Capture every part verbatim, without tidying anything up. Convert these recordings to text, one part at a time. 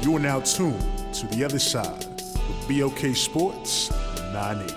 You are now tuned to The Other Side with B O K Sports ninety-eight.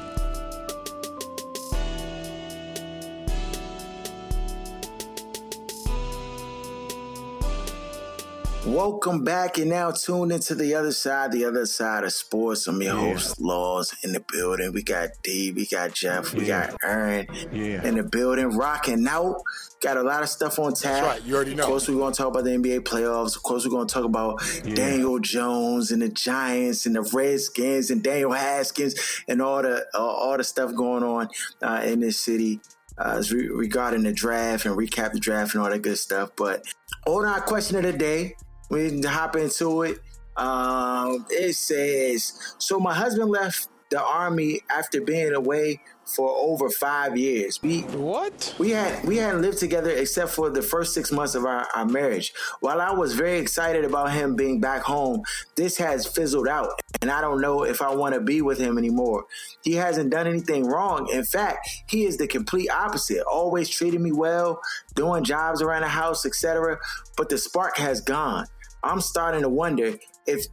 Welcome back. You're now tuned into The Other Side, The Other Side of Sports. I'm your yeah. host, Laws, in the building. We got D, we got Jeff, we yeah. got Aaron yeah. in the building, rocking out. Got a lot of stuff on tap. That's right. You already know. Of course, we're going to talk about the N B A playoffs. Of course, we're going to talk about yeah. Daniel Jones and the Giants and the Redskins and Daniel Haskins and all the uh, all the stuff going on uh, in this city uh, re- regarding the draft and recap the draft and all that good stuff. But on our question of the day, we can hop into it. Um, it says, so my husband left the Army after being away for over five years. We what? We had we hadn't lived together except for the first six months of our, our marriage. While I was very excited about him being back home, this has fizzled out, and I don't know if I want to be with him anymore. He hasn't done anything wrong. In fact, he is the complete opposite. Always treating me well, doing jobs around the house, et cetera. But the spark has gone. I'm starting to wonder if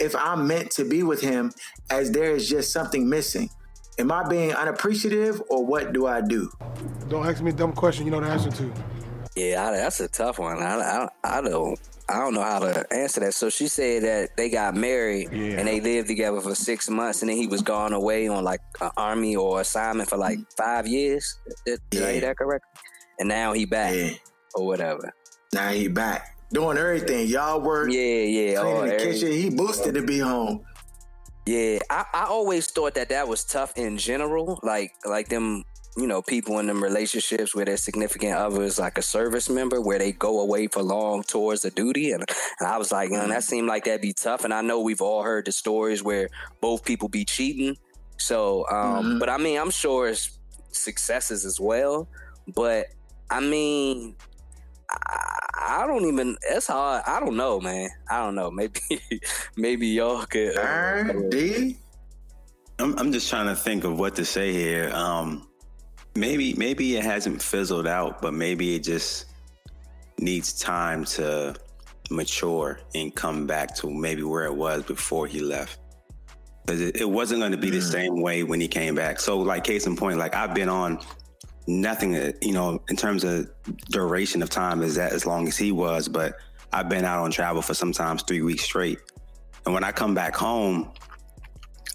if I'm meant to be with him, as there is just something missing. Am I being unappreciative, or what do I do? Don't ask me a dumb question you know the answer to. Yeah, that's a tough one. I, I, I don't I don't know how to answer that. So she said that they got married yeah. and they lived together for six months, and then he was gone away on like an army or assignment for like five years. Did, did yeah. I hear that correctly? And now he back yeah. or whatever. Now he back doing everything. Y'all work. Yeah, yeah. Cleaning oh, the everything. Kitchen. He boosted to be home. Yeah, I, I always thought that that was tough in general, like like them, you know, people in them relationships where their significant other is like a service member, where they go away for long tours of duty, and, and I was like, man, that seemed like that'd be tough. And I know we've all heard the stories where both people be cheating, so, um, mm-hmm. but I mean, I'm sure it's successes as well, but I mean, I, I don't even. That's hard. I don't know, man. I don't know. Maybe, maybe y'all could. R D. I'm, I'm just trying to think of what to say here. Um, maybe, maybe it hasn't fizzled out, but maybe it just needs time to mature and come back to maybe where it was before he left. Because it, it wasn't going to be mm. the same way when he came back. So, like, case in point, like I've been on. Nothing, you know, in terms of duration of time is that as long as he was, but I've been out on travel for sometimes three weeks straight. And when I come back home,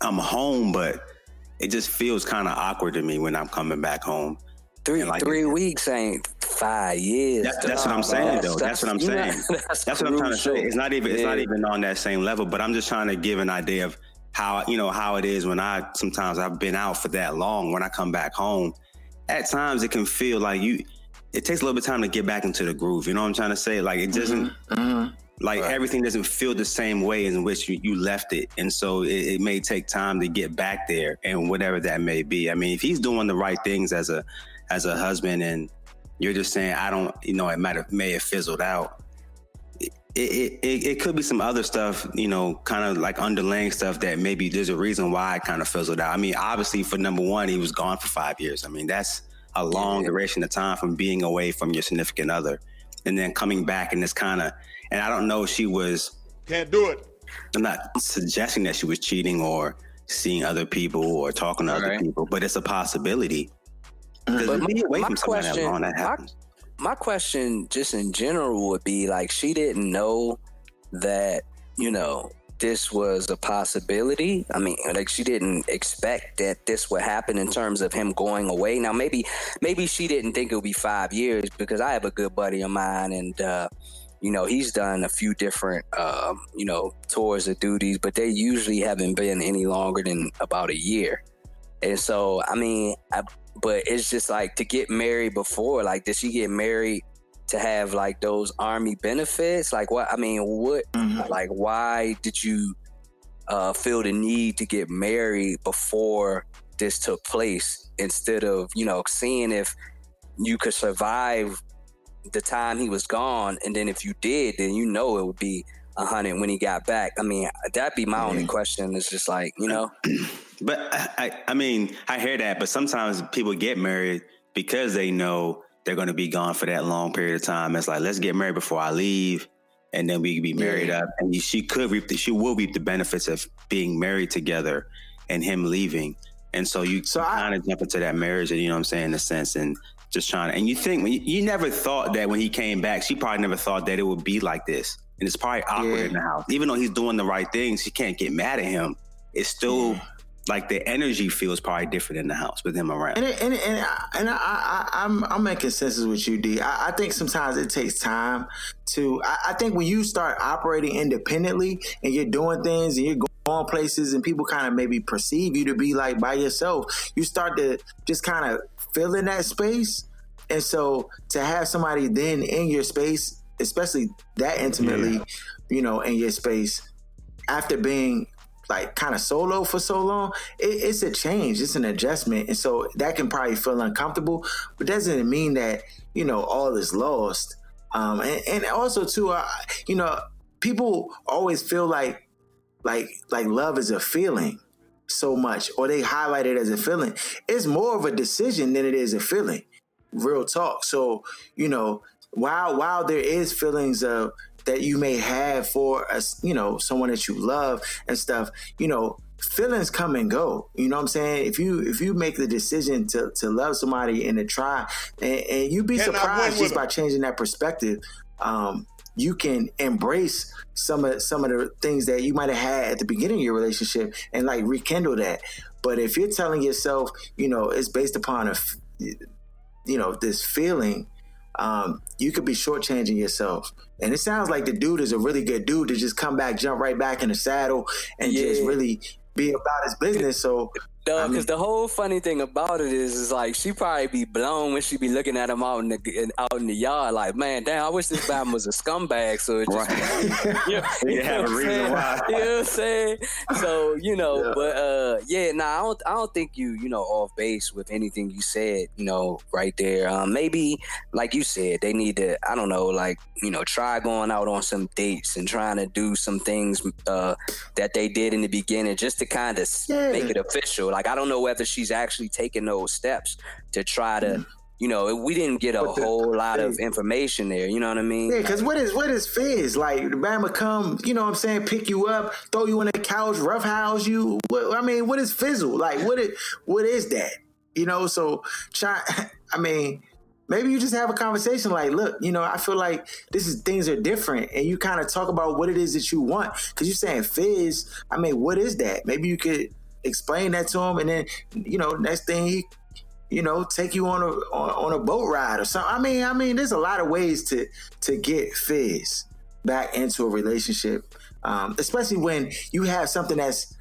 I'm home, but it just feels kind of awkward to me when I'm coming back home. Three like, three weeks ain't five years. That, that's what I'm saying, though. That's what I'm saying. That's what I'm trying to say. It's not even, it's not even on that same level, but I'm just trying to give an idea of how, you know, how it is when I, sometimes I've been out for that long. When I come back home, at times it can feel like you, it takes a little bit of time to get back into the groove. You know what I'm trying to say? Like it doesn't, mm-hmm. Mm-hmm. like right. everything doesn't feel the same way in which you, you left it. And so it, it may take time to get back there and whatever that may be. I mean, if he's doing the right things as a, as a husband and you're just saying, I don't, you know, it might have, may have fizzled out. It, it, it, it could be some other stuff, you know, kind of like underlying stuff that maybe there's a reason why it kind of fizzled out. I mean, obviously, for number one, he was gone for five years. I mean, that's a long duration of time from being away from your significant other and then coming back in this kind of, and I don't know if she was... Can't do it. I'm not suggesting that she was cheating or seeing other people or talking to All other right. people, but it's a possibility. Because if you're away from somebody that long, that happens. I, My question just in general would be like, she didn't know that, you know, this was a possibility. I mean, like she didn't expect that this would happen in terms of him going away. Now, maybe maybe she didn't think it would be five years because I have a good buddy of mine and, uh, you know, he's done a few different, um, you know, tours of duties, but they usually haven't been any longer than about a year. And so, I mean, I, but it's just like to get married before, like, did she get married to have like those army benefits? Like what, I mean, what, mm-hmm. like, why did you uh, feel the need to get married before this took place instead of, you know, seeing if you could survive the time he was gone? And then if you did, then, you know, it would be a hundred when he got back. I mean, that'd be my mm-hmm. only question. It's just like, you know, but I, I mean, I hear that, but sometimes people get married because they know they're going to be gone for that long period of time. It's like, let's get married before I leave, and then we can be married yeah. up. And she could reap the, she will reap the benefits of being married together and him leaving. And so you so kind of jump into that marriage, and you know what I'm saying, in a sense, and just trying to, and you think, when you, you never thought that when he came back, she probably never thought that it would be like this. And it's probably awkward yeah. in the house. Even though he's doing the right things, she can't get mad at him. It's still... Yeah. Like the energy feels probably different in the house with him around, and it, and it, and, I, and I, I I'm I'm making consensus with you, D. I, I think sometimes it takes time to. I, I think when you start operating independently and you're doing things and you're going places and people kind of maybe perceive you to be like by yourself, you start to just kind of fill in that space. And so to have somebody then in your space, especially that intimately, yeah. you know, in your space after being. Like kind of solo for so long, it, it's a change, it's an adjustment, and so that can probably feel uncomfortable, but doesn't mean that, you know, all is lost. Um, and, and also too, uh, you know, people always feel like like like love is a feeling so much, or they highlight it as a feeling. It's more of a decision than it is a feeling. Real talk. So, you know, while while there is feelings of that you may have for a, you know, someone that you love and stuff, you know, feelings come and go. You know what I'm saying? If you if you make the decision to to love somebody and to try, and, and you'd be and surprised just by changing that perspective. Um, you can embrace some of some of the things that you might have had at the beginning of your relationship and like rekindle that. But if you're telling yourself, you know, it's based upon a, you know, this feeling. Um, you could be shortchanging yourself. And it sounds like the dude is a really good dude to just come back, jump right back in the saddle and yeah. just really be about his business. So, because no, the whole funny thing about it is, is like she probably be blown when she be looking at him out in the in, out in the yard, like, man, damn, I wish this guy was a scumbag. So it just, right. you, you know have a reason why. You know what I'm saying? So you know, yeah. but uh, yeah, nah, I don't, I don't think you, you know, off base with anything you said, you know, right there. Um, maybe like you said, they need to, I don't know, like you know, try going out on some dates and trying to do some things uh that they did in the beginning just to kind of yeah. make it official. Like, I don't know whether she's actually taking those steps to try to, mm. you know, we didn't get a the, whole lot of information there. You know what I mean? Yeah, because what is what is fizz? Like, the Bama come, you know what I'm saying, pick you up, throw you on the couch, roughhouse you. What, I mean, what is fizzle? Like, what is, what is that? You know, so, try, I mean, maybe you just have a conversation like, look, you know, I feel like this is, things are different. And you kind of talk about what it is that you want. Because you're saying fizz, I mean, what is that? Maybe you could explain that to him, and then, you know, next thing he, you know, take you on a on, on a boat ride or something. I mean, I mean, there's a lot of ways to to get fizz back into a relationship, um, especially when you have something that's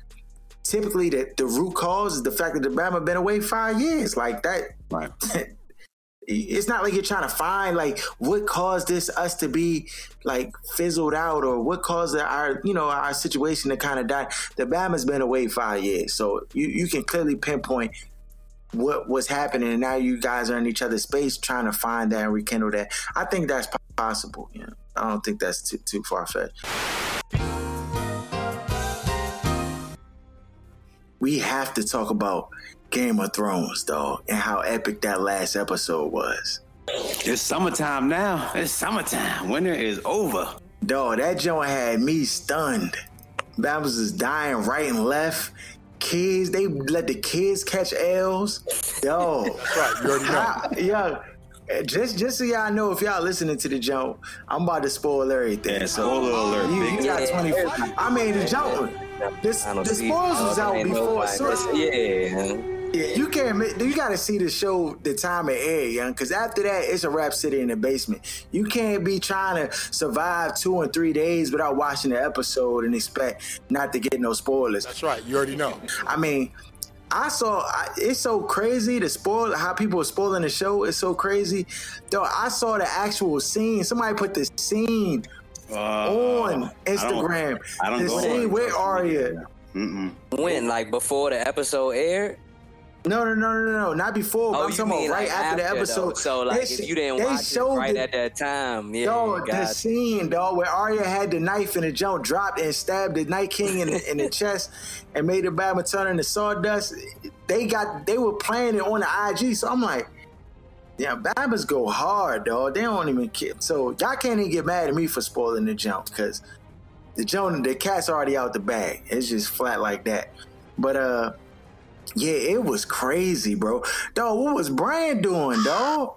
typically the, the root cause is the fact that the Bama been away five years, like that. Right. It's not like you're trying to find like what caused this us to be like fizzled out or what caused our, you know, our situation to kind of die. The Bama's been away five years. So you, you can clearly pinpoint what what's happening. And now you guys are in each other's space trying to find that and rekindle that. I think that's possible. You know, I don't think that's too, too far-fetched. We have to talk about Game of Thrones, dog, and how epic that last episode was. It's summertime now. It's summertime. Winter is over. Dog, that joint had me stunned. Babs is dying right and left. Kids, they let the kids catch L's. Dog. I, yeah. Just just so y'all know, if y'all listening to the joint, I'm about to spoil everything. Yeah, spoiler so, alert. You, you got twenty-five. I mean, the joint. This the spoils was out before. So, yeah. Yeah, you can't. You gotta see the show the time it air, young. Because after that, it's a rap city in the basement. You can't be trying to survive two and three days without watching the episode and expect not to get no spoilers. That's right. You already know. I mean, I saw, I, it's so crazy to spoil, how people are spoiling the show. It's so crazy. Though I saw the actual scene. Somebody put the scene uh, on Instagram. I don't, I don't the go scene on. With Arya. Mm-mm. When? Like before the episode aired? No, no, no, no, no. Not before. Oh, I'm talking about right like after, after the episode. Though. So, like, they, if you didn't watch it right the, at that time. Yeah, dog, the scene, dog, where Arya had the knife and the jump dropped and stabbed the Night King in the, in the chest and made the bama turn into sawdust. They got, they were playing it on the I G. So, I'm like, yeah, Babas go hard, dog. They don't even care. So, y'all can't even get mad at me for spoiling the jump because the jump, the cat's already out the bag. It's just flat like that. But, uh... yeah, it was crazy, bro. Dog, what was Bran doing, dog?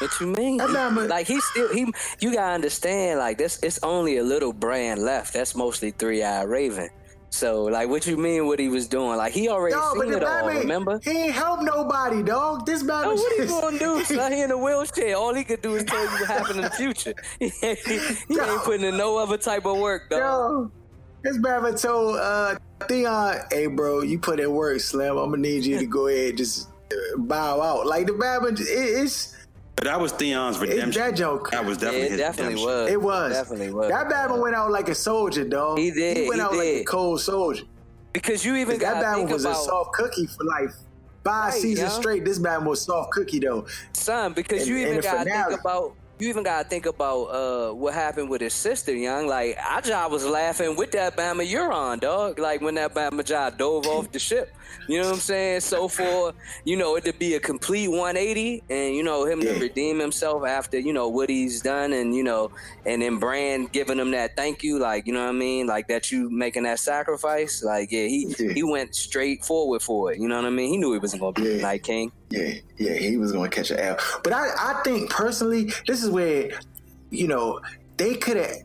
What you mean? Not, like he still he. You gotta understand, like this. It's only a little Bran left. That's mostly Three-Eyed Raven. So, like, what you mean? What he was doing? Like he already dog, seen it all. Ain't, remember? He ain't help nobody, dog. This man. No, what just... he gonna do? So he in a wheelchair. All he could do is tell you what happened in the future. he he ain't putting in no other type of work, dog. Dog. This man told uh, Theon, hey, bro, you put in work, Slim. I'm going to need you to go ahead and just bow out. Like, the Babin, it, it's... But that was Theon's redemption. It's that joke. That was definitely yeah, it his definitely redemption. Was. It was. It definitely was. That Babin went out like a soldier, dog. He did. He went he out did. Like a cold soldier. Because you even got to think about... That Babin was a soft cookie for, like, five right, seasons yo. Straight. This Babin was soft cookie, though. Son, because and, you even got to think about... You even gotta think about uh, what happened with his sister, young. Like, Ajah was laughing with that Bama Euron, dog. Like, when that Bama Ajah dove off the ship. You know what I'm saying? So for, you know, it to be a complete one eighty and, you know, him yeah. to redeem himself after, you know, what he's done and, you know, and then Bran giving him that thank you, like, you know what I mean? Like, that you making that sacrifice. Like, yeah, he, yeah. he went straight forward for it. You know what I mean? He knew he wasn't going to be yeah. the Night King. Yeah, yeah, he was going to catch an L. But I, I think, personally, this is where, you know, they could have...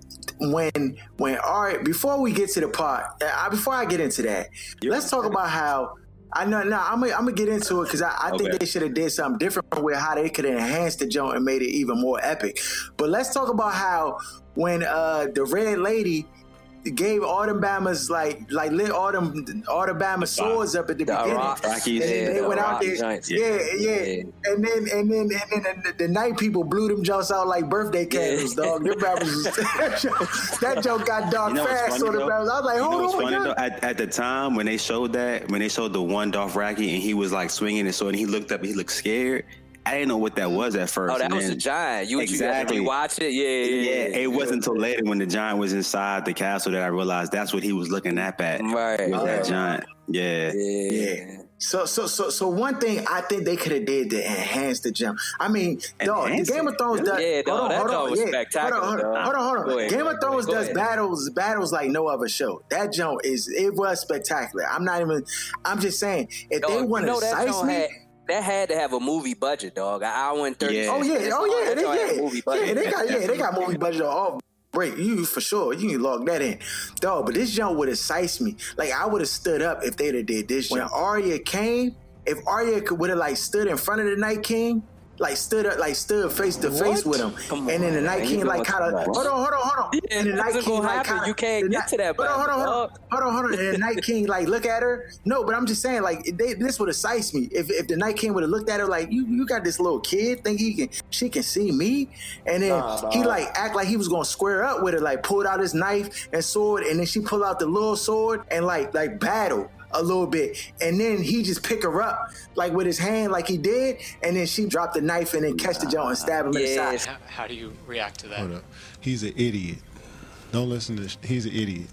When, when, all right, before we get to the part, uh, before I get into that, yeah. let's talk about how, I know, no, I'm going to get into it because I, I okay. think they should have did something different with how they could enhance the joint and made it even more epic. But let's talk about how when uh, the Red Lady gave all them Bamas, like, like lit all them, all the Bama swords up at the, the beginning. Rock, Rockies, and yeah, they the went Rock out there. Giants, yeah, yeah, yeah. yeah. And then, and then, and then, and then the, the night people blew them jokes out like birthday candles, yeah. dog. Them Bamas, that joke got dark you know fast on the Bamas. I was like, hold on. You know what's funny, though? At, at the time when they showed that, when they showed the one Dothraki and he was like swinging his sword and he looked up and he looked scared. I didn't know what that was at first. Oh, that then, was the giant. You exactly you watch it. Yeah, yeah. yeah, yeah. It wasn't until later when the giant was inside the castle that I realized that's what he was looking up at. Right, was that giant. Yeah. yeah, yeah. So, so, so, so one thing I think they could have did to enhance the gem. I mean, dog, the Game of Thrones does. Yeah, hold on, that hold on, was yeah. spectacular. Hold on, hold on. Hold on, hold on. Ahead, Game of Thrones does ahead. battles, battles like no other show. That jump is it was spectacular. I'm not even. I'm just saying if dog, they want to size me. Had, That had to have a movie budget, dog. An hour and thirty. Yeah. Oh yeah, oh yeah, they, yeah. yeah, they got yeah, they got movie budget all break. You for sure, you can log that in, dog. But this jump would have sized me. Like I would have stood up if they'd have did this jump. When Arya came, if Arya could would have like stood in front of the Night King, like stood up, like stood face to what? face with him, Come and then the Night man, King like kind of hold on, hold on, hold on. Yeah, and the Night King like kinda, you can't get to that. Hold on, hold on, hold on, hold on, hold on. And the Night King like look at her. No, but I'm just saying like they, this would have sized me if if the Night King would have looked at her like you you got this little kid think he can she can see me, and then nah, nah. he like act like he was gonna square up with her like pulled out his knife and sword, and then she pulled out the little sword and like like battle. A little bit, and then he just pick her up like with his hand, like he did, and then she dropped the knife and then catch the jaw and stab him yes. in the side. How, how do you react to that? Hold up. He's an idiot. Don't listen to. Sh- he's an idiot.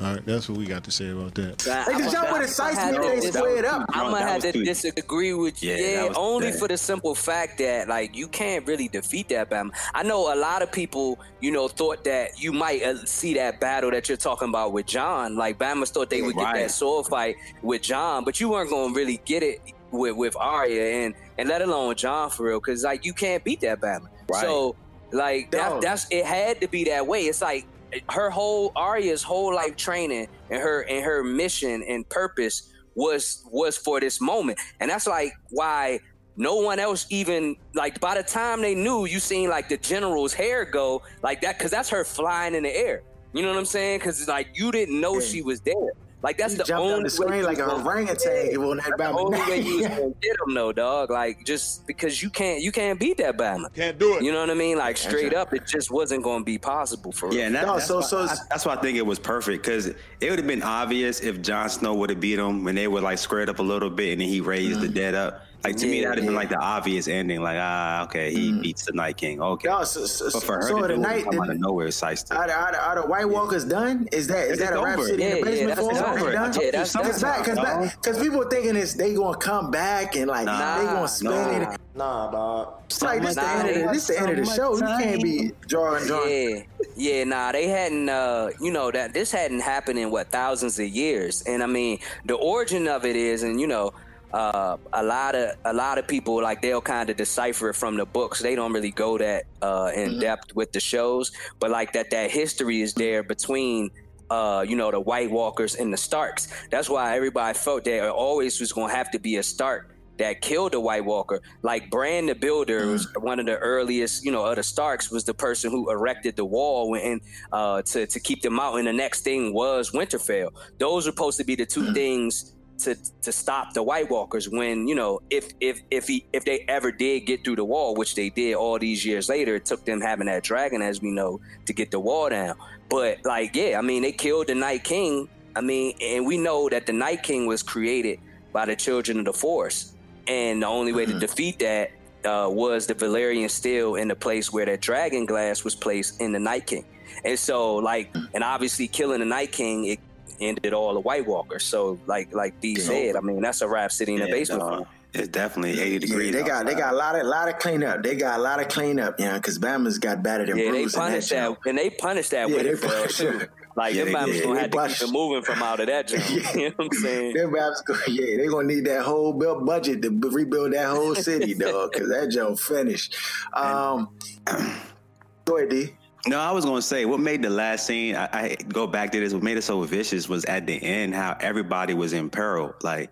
All right, that's what we got to say about that. They just jump with a size me they squared up. I'm gonna have to disagree with you. Yeah, yeah only that. For the simple fact that like you can't really defeat that Bama. I know a lot of people, you know, thought that you might uh, see that battle that you're talking about with John. Like Bama thought they would right. get that sword fight with John, but you weren't gonna really get it with with Arya and and let alone John for real, because like you can't beat that Bama. Right. So like that, that's it had to be that way. It's like. Her whole Arya's whole life training and her and her mission and purpose was was for this moment, and that's like why no one else even like by the time they knew you seen like the general's hair go like that because that's her flying in the air. You know what I'm saying? Because like you didn't know yeah. she was there. Like, that's he the only on the screen way like an orangutan. It won't have Bama. The only way you gonna get him, though, dog. Like, just because you can't, you can't beat that Bama. Can't do it. You know what I mean? Like, straight up, it just wasn't going to be possible for him. Yeah, and that, no, that's, so, why, so, I, that's why I think it was perfect, because it would have been obvious if Jon Snow would have beat him when they were like squared up a little bit, and then he raised mm-hmm. the dead up. Like, to yeah, me, that would have yeah. been like the obvious ending. Like, ah, okay, he mm-hmm. beats the Night King. Okay, no, so, so, but for her so to do night, it, come out of nowhere, size two. Are, are, are the White Walkers yeah. done? Is that is that a wrap? City yeah, in the basement for yeah, them? Done? Yeah, that's done. Because people thinking it's they gonna come back and like nah, they gonna spin nah. it. Nah, dog. It's like this nah, the end of this the end of the show. Time. You can't be drawing, drawing. Yeah, yeah. Nah, they hadn't. Uh, you know that this hadn't happened in what thousands of years. And I mean, the origin of it is, and you know. Uh, a lot of a lot of people, like, they'll kind of decipher it from the books. They don't really go that uh, in mm-hmm. depth with the shows, but like that that history is there between uh, you know the White Walkers and the Starks. That's why everybody felt there always was gonna have to be a Stark that killed the White Walker. Like Bran the Builder was mm. one of the earliest, you know, of the Starks, was the person who erected the wall and uh, to to keep them out. And the next thing was Winterfell. Those were supposed to be the two mm. things. To, to stop the White Walkers when, you know, if if if he if they ever did get through the wall, which they did all these years later. It took them having that dragon, as we know, to get the wall down. But like, yeah, I mean, they killed the Night King. I mean, and we know that the Night King was created by the children of the Forest, and the only way mm-hmm. to defeat that uh, was the Valyrian steel in the place where that dragon glass was placed in the Night King. And so, like, and obviously killing the Night King, it ended all the White Walkers. So like like D said, I mean, that's a wrap sitting yeah, in the basement. No, it's definitely eighty degrees. Yeah, they got outside. They got a lot of lot of cleanup. They got a lot of cleanup, you know, because Bama's got battered and yeah, bruised. Yeah, they punished that, that and they punished that yeah, with it too. Like yeah, them Bama's yeah, gonna have to keep it moving from out of that joint. Yeah. You know what I'm saying? Them Bama's gonna yeah, they gonna need that whole built budget to rebuild that whole city, dog, because that joint finished. Um, go ahead, D. No, I was going to say, what made the last scene, I, I go back to this, what made it so vicious was at the end how everybody was in peril. Like,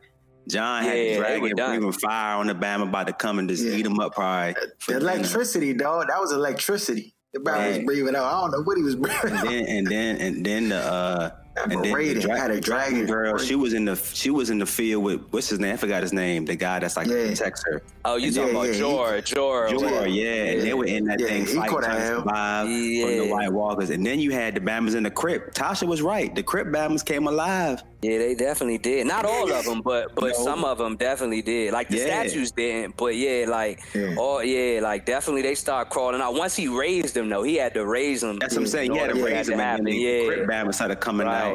John had yeah, dragon breathing fire on the Bama about to come and just yeah. eat him up probably. The electricity, dog. That was electricity. The Bama was breathing out. I don't know what he was breathing out. And then, and then the... Uh, And then the dra- had a dragon girl. She was in the she was in the field with what's his name? I forgot his name. The guy that's like yeah. protects her. Oh, you talking yeah, about Jor? Jor, Jor, yeah. yeah. And they were in that yeah, thing fighting to survive yeah. from the White Walkers. And then you had the Bamas in the crypt. Tasha was right. The crypt Bamas came alive. Yeah, they definitely did. Not all of them, but but no. some of them definitely did. Like the yeah. statues didn't, but yeah, like yeah. all yeah, like definitely they start crawling out. Once he raised them, though, he had to raise them. That's what I'm saying. He had to yeah, raise them. Had to yeah, crypt Bamas started coming right. out. Right.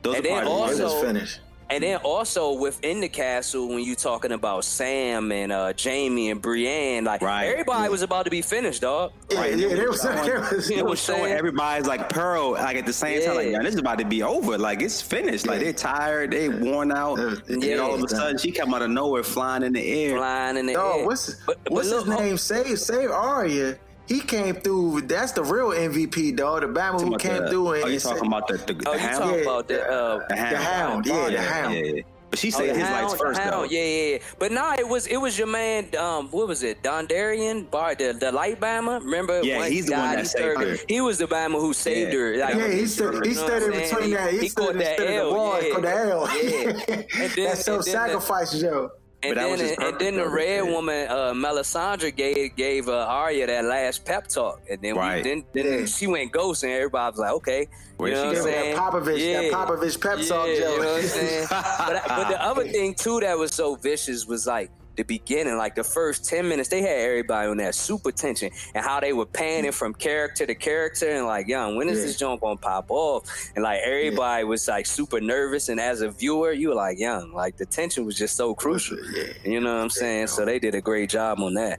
Those and are then also, finish. And then also within the castle, when you talking about Sam and uh, Jamie and Brienne, like right. everybody yeah. was about to be finished, dog. Yeah, right. yeah, they was, was, was, was, was, was showing everybody's like pearl, like at the same yeah. time, like, man, this is about to be over, like it's finished, yeah. like they're tired, they worn out, yeah. and then all of a sudden she come out of nowhere, flying in the air, flying in the dog, air. What's, but, what's but his look, name? Oh. Save, save Arya. He came through. That's the real M V P, dog. The Bama who came the, through. And oh, you talking about the, the, the oh, hound? Oh, you talking about the, uh, the hound. The hound, yeah, oh, yeah, the hound. Yeah, yeah. But she said oh, his hound, lights first, though. Yeah, yeah, yeah. But nah, it was it was your man, um, what was it, Dondarrion, Bar, the, the light Bama? Remember? Yeah, he's the one that saved her. He was the Bama who saved yeah. her. Like, yeah, he stood he stood in between that. He stood in the wall, caught the L. That self-sacrifice, yo. And then, and, and then the red yeah. woman, uh, Melisandre, gave gave uh, Arya that last pep talk, and then right. we, then, then yeah. she went ghost, and everybody was like, "Okay, you know what I'm saying?" That Popovich, yeah. that Popovich pep yeah, talk, yeah, Joe. You know what I'm saying? But, but the other thing too that was so vicious was like the beginning, like the first ten minutes, they had everybody on that super tension, and how they were panning from character to character, and like, "Yo, when is yeah. this jump gonna pop off?" And like everybody yeah. was like super nervous, and as a viewer, you were like, "Young, like the tension was just so crucial." Yeah. You know what I'm saying? So they did a great job on that.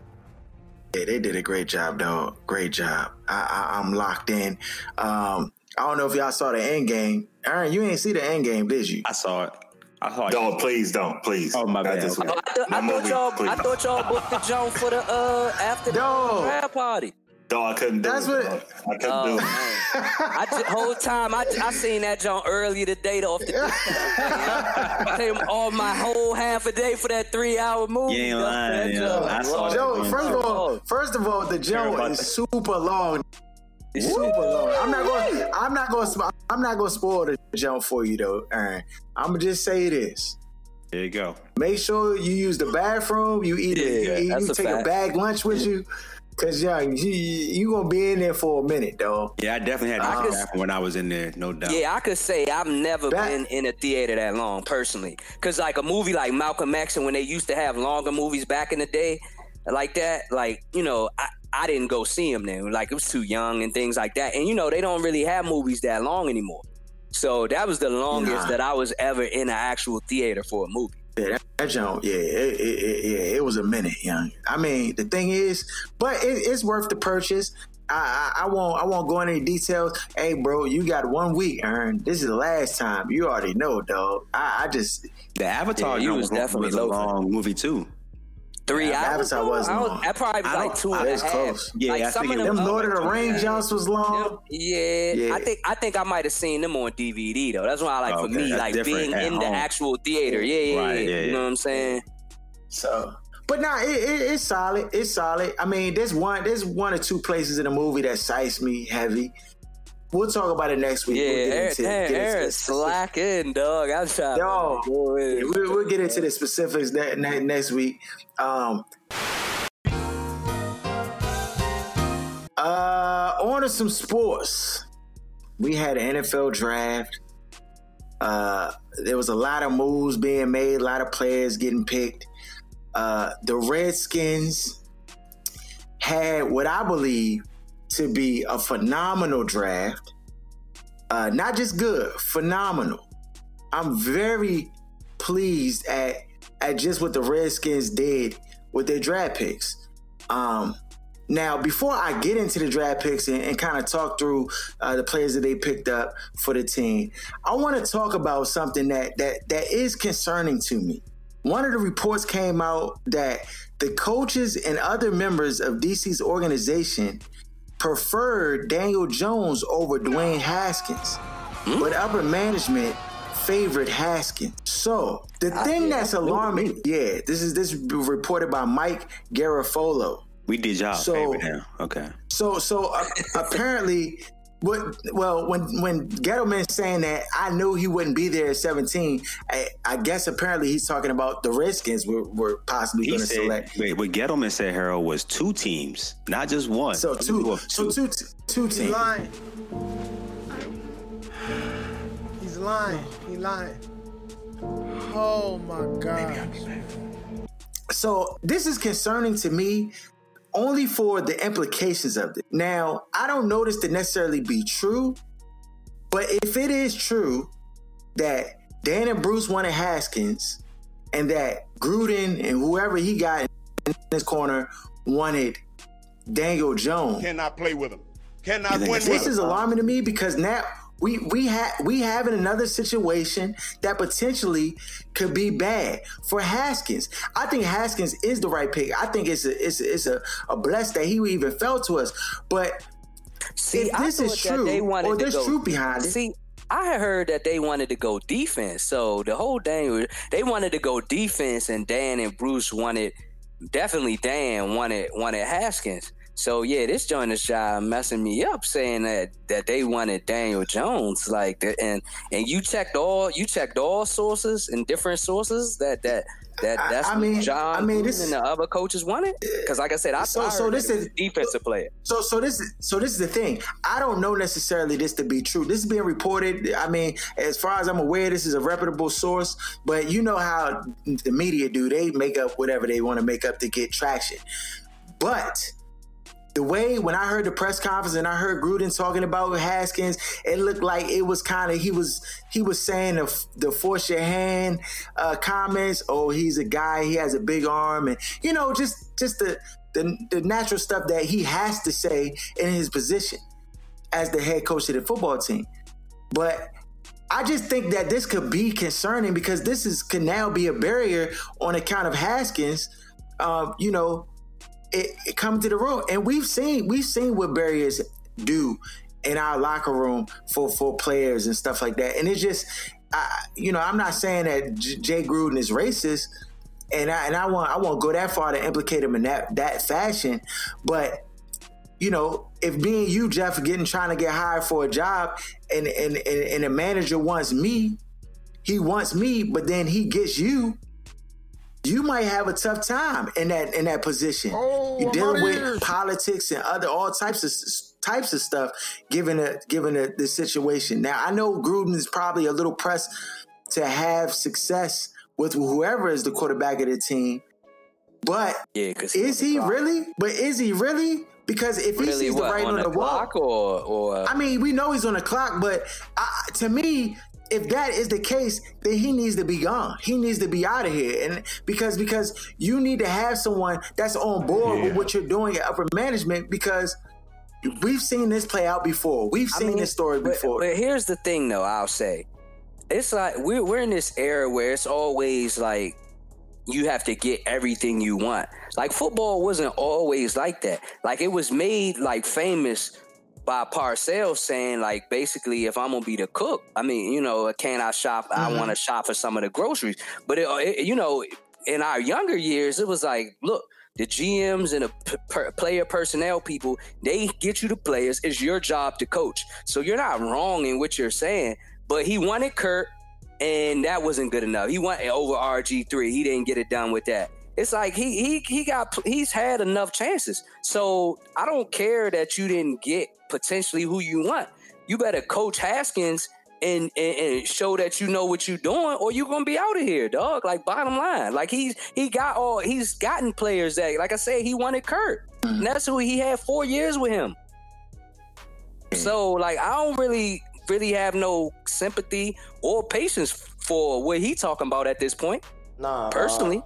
Yeah, they did a great job, dog. Great job. I, I, I'm locked in. Um, I don't know if y'all saw the end game. Aaron, you ain't see the end game, did you? I saw it. I don't, you. please don't, please. Oh, my bad. I, just, I, th- I, movie, thought, y'all, I thought y'all booked the joint for the uh, after the rap party. No, I couldn't do That's it. What... I couldn't oh, do it. I just, whole time, I, I seen that joint earlier today off the I came all my whole half a day for that three-hour movie. You ain't lying. Yo. I saw Joe, first, of all, first of all, the joint is super long. It's Woo! super low. I'm not going. I'm not going. I'm not going to spoil the jump for you though, Aaron. I'm gonna just say this. There you go. Make sure you use the bathroom. You eat it. Yeah, you take a, a bag lunch with you. Cause yeah, you, you gonna be in there for a minute, though. Yeah, I definitely had to um, when I was in there, no doubt. Yeah, I could say I've never that, been in a theater that long, personally. Cause like a movie like Malcolm X, and when they used to have longer movies back in the day, like that, like you know, I, I didn't go see them then. Like it was too young and things like that. And you know, they don't really have movies that long anymore. So that was the longest nah. that I was ever in an actual theater for a movie. Yeah, that, that joint, yeah, it, it, it, yeah, it was a minute, young. I mean, the thing is, but it, it's worth the purchase. I, I, I won't, I won't go into any details. Hey, bro, you got one week, Aaron. This is the last time. You already know, dog. I, I just the Avatar. Yeah, you was definitely was a long movie too. Three yeah, hours. Avatar was long. I was, that probably was like two and a half. Close. Yeah, like I some of them, them Lord of the Rings jumps was long. Yeah, yeah, I think I think I might have seen them on D V D though. That's why I like okay, for me, like being in home. the actual theater. Yeah, yeah, right, yeah, yeah. You know what I'm saying? So, but nah, it, it, it's solid. It's solid. I mean, there's one, there's one or two places in the movie that sights me heavy. We'll talk about it next week. Yeah, we'll get into Aaron, Aaron slacking, dog. I'm trying. Yo, we'll, we'll get into the specifics that, that next week. Um, uh, on to some sports. We had an N F L draft. Uh, there was a lot of moves being made, a lot of players getting picked. Uh, the Redskins had what I believe to be a phenomenal draft. Uh, not just good, phenomenal. I'm very pleased at at just what the Redskins did with their draft picks. Um, now, before I get into the draft picks and, and kind of talk through uh, the players that they picked up for the team, I want to talk about something that, that that is concerning to me. One of the reports came out that the coaches and other members of D C's organization preferred Daniel Jones over Dwayne Haskins, hmm? but upper management favored Haskins. So the I thing that's alarming, yeah, this is this reported by Mike Garafolo. We did y'all so, favor now, okay? So so uh, apparently, what? Well, when when Gettleman's saying that, I knew he wouldn't be there at seventeen. I, I guess apparently he's talking about the Redskins were, were possibly going to select. Wait, what Gettleman said, Harold, was two teams, not just one. So two, so two, two, two teams. He's lying. He's lying. He's lying. Oh my God. So this is concerning to me. Only for the implications of it. Now, I don't know this to necessarily be true, but if it is true that Dan and Bruce wanted Haskins and that Gruden and whoever he got in his corner wanted Daniel Jones. Cannot play with him. Cannot win with him. This is alarming to me because now we we have we have another situation that potentially could be bad for Haskins. I think Haskins is the right pick. I think it's a, it's a, it's a, a bless that he even fell to us. But see, if this is true, or there's go, truth behind it. See, I had heard that they wanted to go defense. So the whole thing, they wanted to go defense, and Dan and Bruce wanted, definitely Dan wanted wanted Haskins. So yeah, this joint is uh, messing me up, saying that, that they wanted Daniel Jones, like, and and you checked all you checked all sources and different sources that that that that's I what mean, John I mean, this, and the other coaches wanted. Because like I said, I so, so heard this is a defensive player. So so this is, so this is the thing. I don't know necessarily this to be true. This is being reported. I mean, as far as I'm aware, this is a reputable source. But you know how the media do; they make up whatever they want to make up to get traction. But the way when I heard the press conference and I heard Gruden talking about Haskins, it looked like it was kind of he was he was saying the, the force your hand uh, comments. Oh, he's a guy. He has a big arm, and you know just just the, the the natural stuff that he has to say in his position as the head coach of the football team. But I just think that this could be concerning because this is could now be a barrier on account of Haskins. Uh, you know. It, it come to the room, and we've seen we've seen what barriers do in our locker room for, for players and stuff like that. And it's just, I, you know, I'm not saying that J- Jay Gruden is racist, and I and I won't I won't go that far to implicate him in that that fashion. But you know, if me and you, Jeff, are getting trying to get hired for a job, and and and, and a manager wants me, he wants me, but then he gets you, you might have a tough time in that in that position. Oh, you're dealing with ears. politics and other all types of types of stuff. Given a given a, the situation now, I know Gruden is probably a little pressed to have success with whoever is the quarterback of the team. But yeah, is he really? But is he really? Because if really he sees what, the writing on, on the, the wall, or, or I mean, we know he's on the clock. But I, to me, if that is the case, then he needs to be gone. He needs to be out of here, and because because you need to have someone that's on board yeah. with what you're doing at upper management. Because we've seen this play out before. We've seen I mean, this story but, before. But here's the thing, though. I'll say it's like we're we're in this era where it's always like, you have to get everything you want. Like, football wasn't always like that. Like, it was made, like, famous by Parcells saying, like, basically, if I'm going to be the cook, I mean, you know, can I shop? Mm-hmm. I want to shop for some of the groceries. But, it, it, you know, in our younger years, it was like, look, the G Ms and the p- per- player personnel people, they get you the players. It's your job to coach. So you're not wrong in what you're saying. But he wanted Kurt, and that wasn't good enough. He went over R G three. He didn't get it done with that. It's like he he he got he's had enough chances. So I don't care that you didn't get potentially who you want. You better coach Haskins and and, and show that you know what you're doing, or you're gonna be out of here, dog. Like, bottom line, like he's he got all he's gotten players that, like I said, he wanted Kurt. And that's who he had four years with him. So like I don't really. really have no sympathy or patience for what he talking about at this point. Nah. Personally.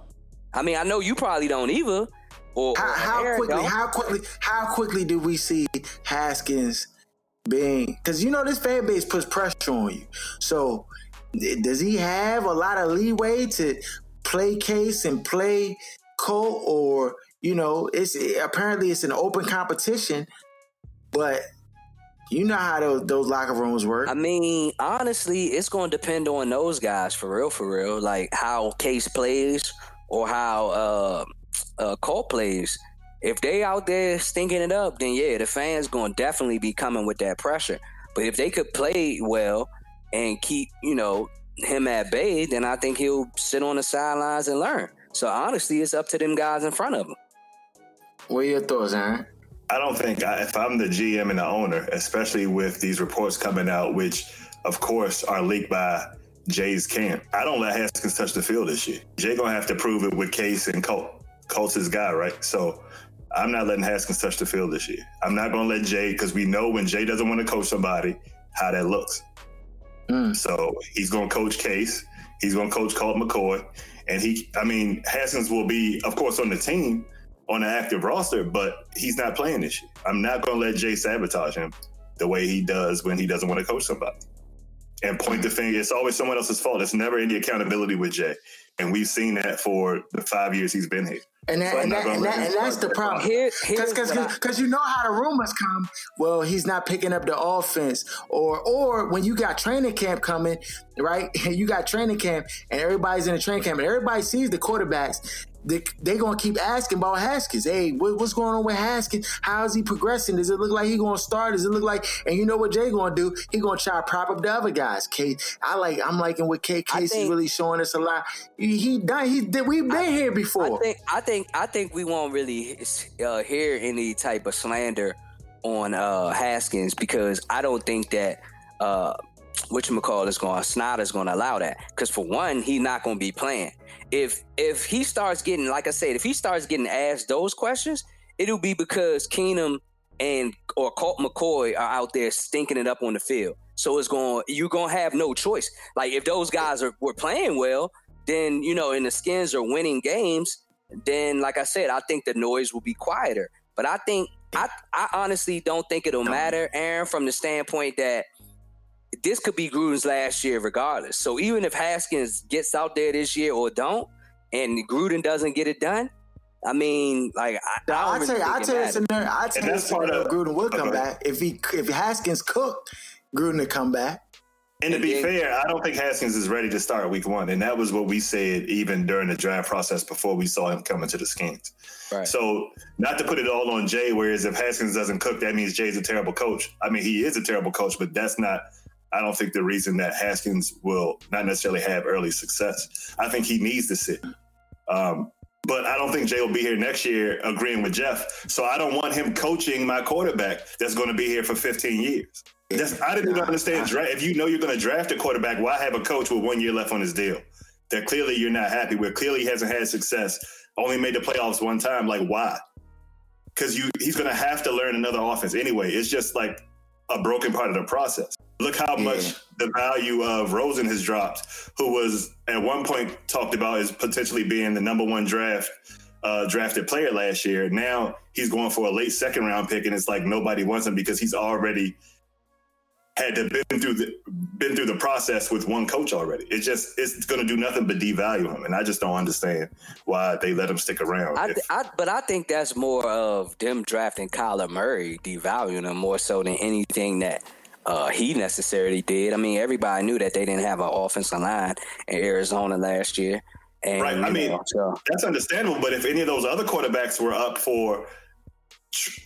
I mean, I know you probably don't either. Or, how, or how quickly, don't. how quickly, how quickly do we see Haskins being, because you know this fan base puts pressure on you. So does he have a lot of leeway to play Case and play Cole, or you know, it's apparently it's an open competition, but you know how those, those locker rooms work. I mean, honestly, it's going to depend on those guys, for real, for real. Like, how Case plays or how uh, uh, Cole plays. If they out there stinking it up, then, yeah, the fans going to definitely be coming with that pressure. But if they could play well and keep, you know, him at bay, then I think he'll sit on the sidelines and learn. So, honestly, it's up to them guys in front of him. What are your thoughts, Aaron? I don't think I, if I'm the G M and the owner, especially with these reports coming out, which, of course, are leaked by Jay's camp, I don't let Haskins touch the field this year. Jay going to have to prove it with Case and Colt. Colt's his guy, right? So I'm not letting Haskins touch the field this year. I'm not going to let Jay, because we know when Jay doesn't want to coach somebody, how that looks. Mm. So he's going to coach Case. He's going to coach Colt McCoy. And he, I mean, Haskins will be, of course, on the team, on an active roster, but he's not playing this year. I'm not going to let Jay sabotage him the way he does when he doesn't want to coach somebody and point the finger. It's always someone else's fault. It's never any accountability with Jay, and we've seen that for the five years he's been here. And, that, so and, that, and, that, and that's the problem. Because you know how the rumors come. Well, he's not picking up the offense. Or or when you got training camp coming, right? You got training camp and everybody's in the training camp and everybody sees the quarterbacks. They're they going to keep asking about Haskins. Hey, what, what's going on with Haskins? How is he progressing? Does it look like he's going to start? Does it look like... And you know what Jay going to do? He's going to try to prop up the other guys. Case, I like, I'm liking what Case is really showing us a lot. He, he done. He, we've been I, here before. I think, I think I think we won't really uh, hear any type of slander on uh, Haskins, because I don't think that uh, whatchamacallit is going to, Snyder's going to allow that. Because for one, he's not going to be playing. If if he starts getting, like I said, if he starts getting asked those questions, it'll be because Keenum and or Colt McCoy are out there stinking it up on the field. So it's going, you're going to have no choice. Like if those guys are, were playing well, then you know, and the Skins are winning games, then, like I said, I think the noise will be quieter. But I think, I, I honestly don't think it'll matter, Aaron, from the standpoint that this could be Gruden's last year regardless. So even if Haskins gets out there this year or don't, and Gruden doesn't get it done, I mean, like, I, I don't really I'll tell you a scenario. I'll tell you a scenario. Gruden will come back. If he, if Haskins cooked, Gruden will come back. And to be fair, I don't think Haskins is ready to start week one. And that was what we said even during the draft process before we saw him coming to the Skins. Right. So not to put it all on Jay, whereas if Haskins doesn't cook, that means Jay's a terrible coach. I mean, he is a terrible coach, but that's not, I don't think, the reason that Haskins will not necessarily have early success. I think he needs to sit. Um, but I don't think Jay will be here next year agreeing with Jeff. So I don't want him coaching my quarterback that's going to be here for fifteen years. That's, I didn't even understand draft. If you know you're going to draft a quarterback, why have a coach with one year left on his deal that clearly you're not happy with? Clearly he hasn't had success. Only made the playoffs one time. Like, why? Because you he's going to have to learn another offense anyway. It's just like a broken part of the process. Look how yeah. much the value of Rosen has dropped, who was at one point talked about as potentially being the number one draft uh, drafted player last year. Now he's going for a late second round pick, and it's like nobody wants him because he's already had to been through the been through the process with one coach already. It's just it's going to do nothing but devalue him, and I just don't understand why they let him stick around. I th- if- I, but I think that's more of them drafting Kyler Murray, devaluing him more so than anything that uh, he necessarily did. I mean, everybody knew that they didn't have an offensive line in Arizona last year. And, right. I mean, know, so. that's understandable. But if any of those other quarterbacks were up for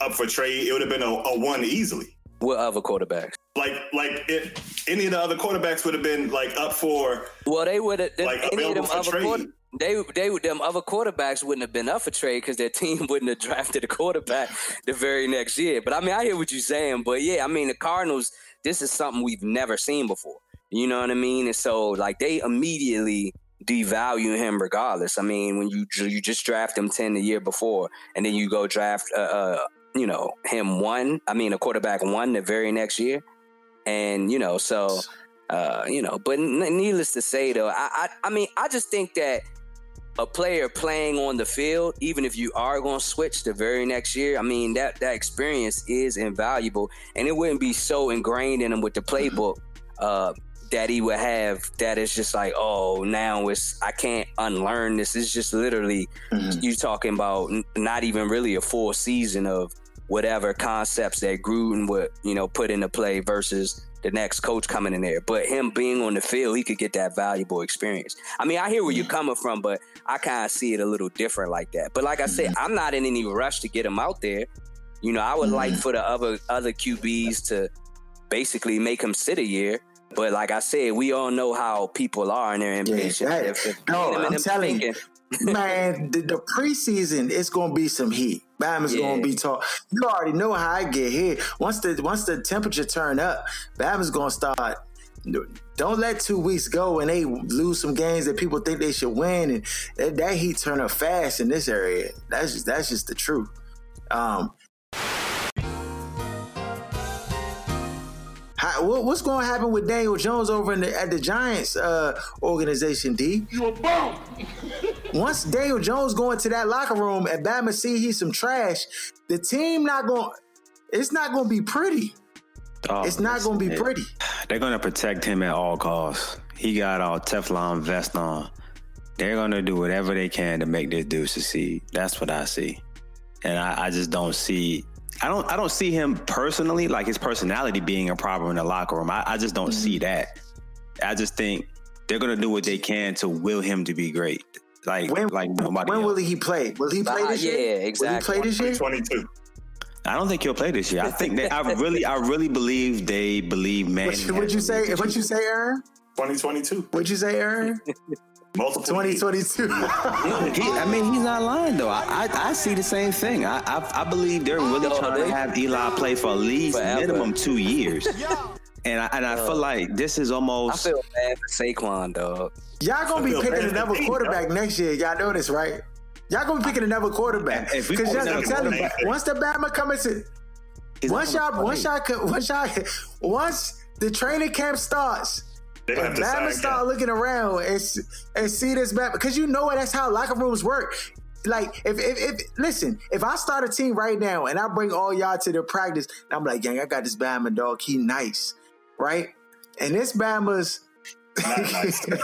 up for trade, it would have been a, a one easily. What other quarterbacks? Like, like if any of the other quarterbacks would have been like up for. Well, they would have. Like any of them other quarter, they they them other quarterbacks wouldn't have been up for trade because their team wouldn't have drafted a quarterback the very next year. But I mean, I hear what you're saying. But yeah, I mean, the Cardinals. This is something we've never seen before. You know what I mean? And so, like, they immediately devalue him regardless. I mean, when you you just draft him ten the year before, and then you go draft uh, uh you know him one. I mean, a quarterback one the very next year. And, you know, so, uh, you know, but needless to say, though, I, I I mean, I just think that a player playing on the field, even if you are going to switch the very next year, I mean, that, that experience is invaluable. And it wouldn't be so ingrained in him with the playbook uh, that he would have that is just like, oh, now it's I can't unlearn this. It's just literally mm-hmm. you talking about not even really a full season of whatever concepts that Gruden would, you know, put into play versus the next coach coming in there. But him being on the field, he could get that valuable experience. I mean, I hear where you're coming from, but I kind of see it a little different like that. But like I said, I'm not in any rush to get him out there. You know, I would like for the other other Q Bs to basically make him sit a year. But like I said, we all know how people are and they're impatient. Yeah, that, no, I'm telling thinking, you. Man, the, the preseason, it's gonna be some heat. Bam is yeah. gonna be tall. You already know how I get here. Once the once the temperature turn up, Bam is gonna start. Don't let two weeks go and they lose some games that people think they should win, and that, that heat turn up fast in this area. That's just that's just the truth. Um, how, what, what's gonna happen with Daniel Jones over in the, at the Giants uh, organization? D, you a bum. Once Daniel Jones go into that locker room and Bama see he's some trash, the team not going it's not going to be pretty. Oh, it's not going to be it, pretty. They're going to protect him at all costs. He got all Teflon vest on. They're going to do whatever they can to make this dude succeed. That's what I see. And I, I just don't see... I don't I don't see him personally, like his personality being a problem in the locker room. I, I just don't mm-hmm. see that. I just think they're going to do what they can to will him to be great. Like, when, like nobody when will he play? Will he play this uh, year? Yeah, exactly. Will he play this year? I don't think he'll play this year. I think that I really, I really believe they believe Manning. What would you say? What you say, Aaron? twenty twenty-two. What'd you say, Aaron? Multiple. twenty twenty-two. I mean, he's not lying though. I, I, I see the same thing. I, I, I believe they're really oh, trying they, to have Eli play for at least forever. minimum two years. And I, and I uh, feel like this is almost... I feel bad for Saquon, dog. Y'all going to be picking another team, quarterback dog. next year. Y'all know this, right? Y'all going to be picking another quarterback. Because just I'm telling you, once the Bama comes in... Once y'all, once, y'all, once y'all... Once the training camp starts, Bama start looking around and, and see this Bama. Because you know what? That's how locker rooms work. Like, if, if, if, listen, if I start a team right now and I bring all y'all to the practice, and I'm like, gang, I got this Bama, dog. He nice. Right? And this Bama's Not nice. That's,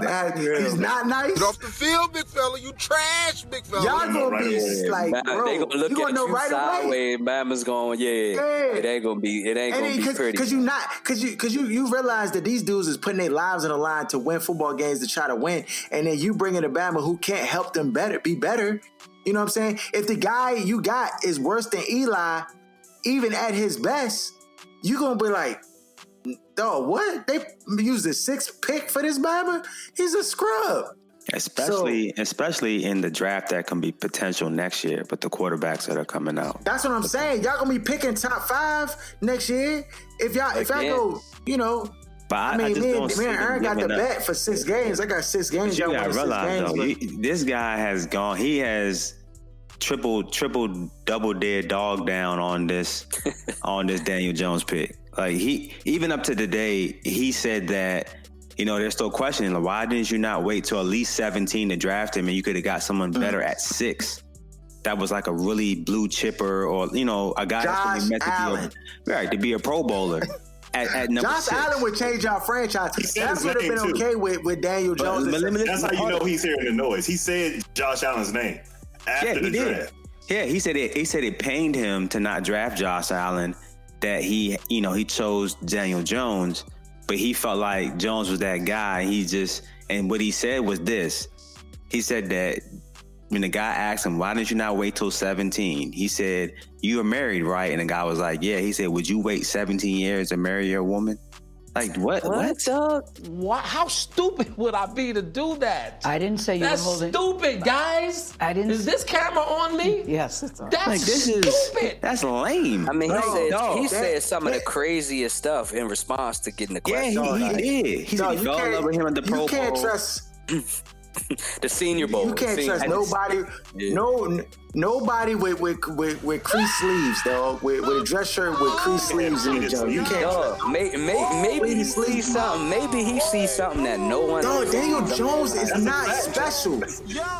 that's he's not nice. Get off the field, big fella. You trash, big fella. Y'all gonna, gonna right be away. Like, man, bro, they gonna look you gonna at know you right sideways. Mama's going, yeah, yeah, it ain't gonna be, it ain't and gonna it, be cause, pretty. Cause you not, cause you, cause you, you realize that these dudes is putting their lives on the line to win football games to try to win, and then you bring in a Bama who can't help them better, be better. You know what I'm saying? If the guy you got is worse than Eli, even at his best, you gonna be like, dog, what? They used the sixth pick for this Bama? He's a scrub. Especially, so, especially in the draft that can be potential next year, but the quarterbacks that are coming out. That's what I'm saying. Y'all gonna be picking top five next year if y'all if y'all go, you know. But I, I mean, I just me, don't me and Aaron got the bet for six games. I got six games. You gotta realize though, he, this guy has gone. He has triple, triple, double dead dog down on this, on this Daniel Jones pick. Like he, even up to today, he said that, you know, they're still questioning, like, why didn't you not wait till at least seventeen to draft him, and you could have got someone better at six. That was like a really blue chipper, or you know, a guy that's really meant to be a, right to be a Pro Bowler. At, at number Josh six. Allen would change our franchise. That would have been too. Okay with, with Daniel Jones. But, but, but, that's how you know he's hearing the noise. He said Josh Allen's name after yeah, the did. draft. Yeah, he said it. He said it pained him to not draft Josh Allen. That he, you know, he chose Daniel Jones, but he felt like Jones was that guy. He just and what he said was this. He said that when the guy asked him, why didn't you not wait till seventeen? He said, you were married, right? And the guy was like, yeah. He said, would you wait seventeen years to marry your woman? Like, what? What? What? what? How stupid would I be to do that? I didn't say you were holding... That's stupid, guys. I didn't... Is this camera on me? Yes. It's on. That's like, this stupid. Is, that's lame. I mean, he, no, said, no, he that, said some that, of the craziest stuff in response to getting the question. Yeah, he, he like, did. He's no, going over him in the Pro Bowl. You can't trust... the Senior Bowl. You can't trust nobody. Yeah. No, n- nobody with with with, with creased sleeves, though. With, with a dress shirt with creased sleeves in it, you can't. Dog, may, may, maybe he sees something. Maybe he sees something that no one. No, Daniel Jones is not special.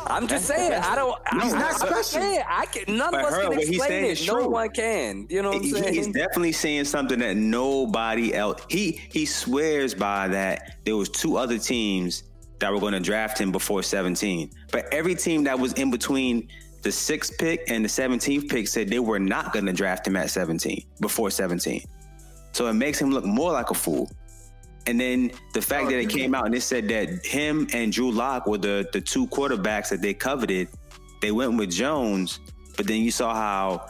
I'm just saying. I don't. He's I, not special. I, I can. None but of us her, can explain it. No one can. You know what I'm he, saying? He's definitely seeing something that nobody else. He he swears by that. There was two other teams that were going to draft him before seventeen. But every team that was in between the sixth pick and the seventeenth pick said they were not going to draft him at seventeen, before seventeen. So it makes him look more like a fool. And then the fact oh, that it came out and it said that him and Drew Lock were the, the two quarterbacks that they coveted. They went with Jones, but then you saw how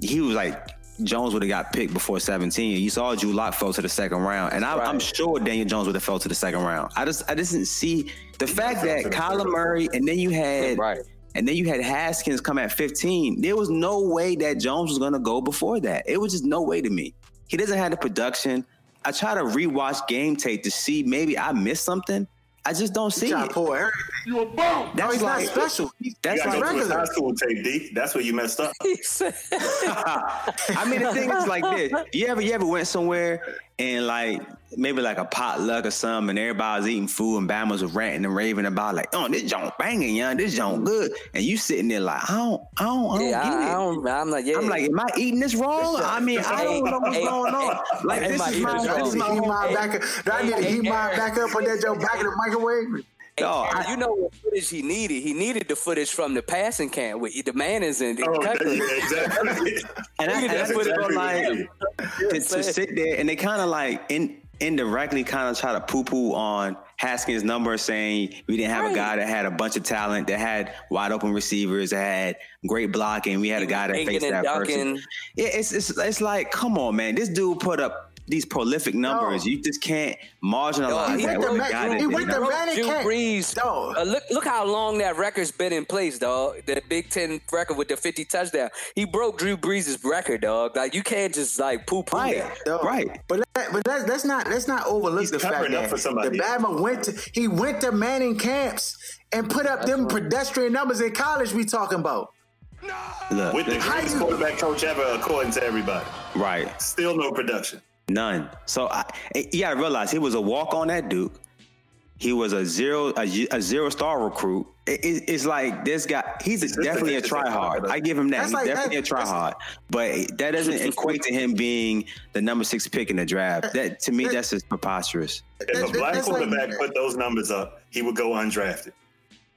he was like, Jones would have got picked before seventeen. You saw Drew Lock fell to the second round, and I, right. I'm sure Daniel Jones would have fell to the second round. I just, I just didn't see the he fact that Kyler Murray, and then you had, right. and then you had Haskins come at fifteen. There was no way that Jones was going to go before that. It was just no way to me. He doesn't have the production. I try to rewatch game tape to see maybe I missed something. I just don't see it. Poor you a bum. That's no, like, not special. That's not regular. High school tape, D. That's where you messed up. I mean, the thing is like this. You ever, you ever went somewhere and like maybe like a potluck or something, and everybody was eating food, and Bama's was ranting and raving about like, oh, this joint banging, young, this joint good, and you sitting there like, I don't, I don't, I don't yeah, get I, it. I don't, I'm like, yeah, I'm like, am I eating this wrong? This I mean, this I don't hey, know what's hey, going hey, on. Hey, like, this is my, this is my heat mine back up. Do I need to heat mine back up, put that joint back in the microwave? No, I, you know what footage he needed? He needed the footage from the passing camp with the Mannings and oh, exactly. and I, and I put exactly it on like to, to sit there, and they kind of like in, indirectly kind of try to poo-poo on Haskins' number, saying we didn't have right. a guy that had a bunch of talent, that had wide open receivers, that had great blocking. We had a guy that faced that dunking. person. Yeah, it's it's it's like, come on, man, this dude put up these prolific numbers. No. You just can't marginalize he that. The man, he went the Manning Breeze. Uh, look, look how long that record's been in place, dog. The Big Ten record with the fifty touchdown. He broke Drew Brees' record, dog. Like, you can't just like poo poo right. that, dog. Right? But that, but that, let's not let's not overlook He's the fact that the Bama went to, he went to Manning camps and put up That's them right. pedestrian numbers in college. We talking about. No. Look, with the greatest quarterback coach ever, according to everybody. Right. Still no production. None. So I, yeah, I realized he was a walk on at Duke. He was a zero, a, a zero star recruit. it, it's like this guy, he's definitely a tryhard. I give him that. He's definitely a tryhard. But that doesn't equate to him being the number six pick in the draft. That to me, that's just preposterous. If a black quarterback put those numbers up, he would go undrafted.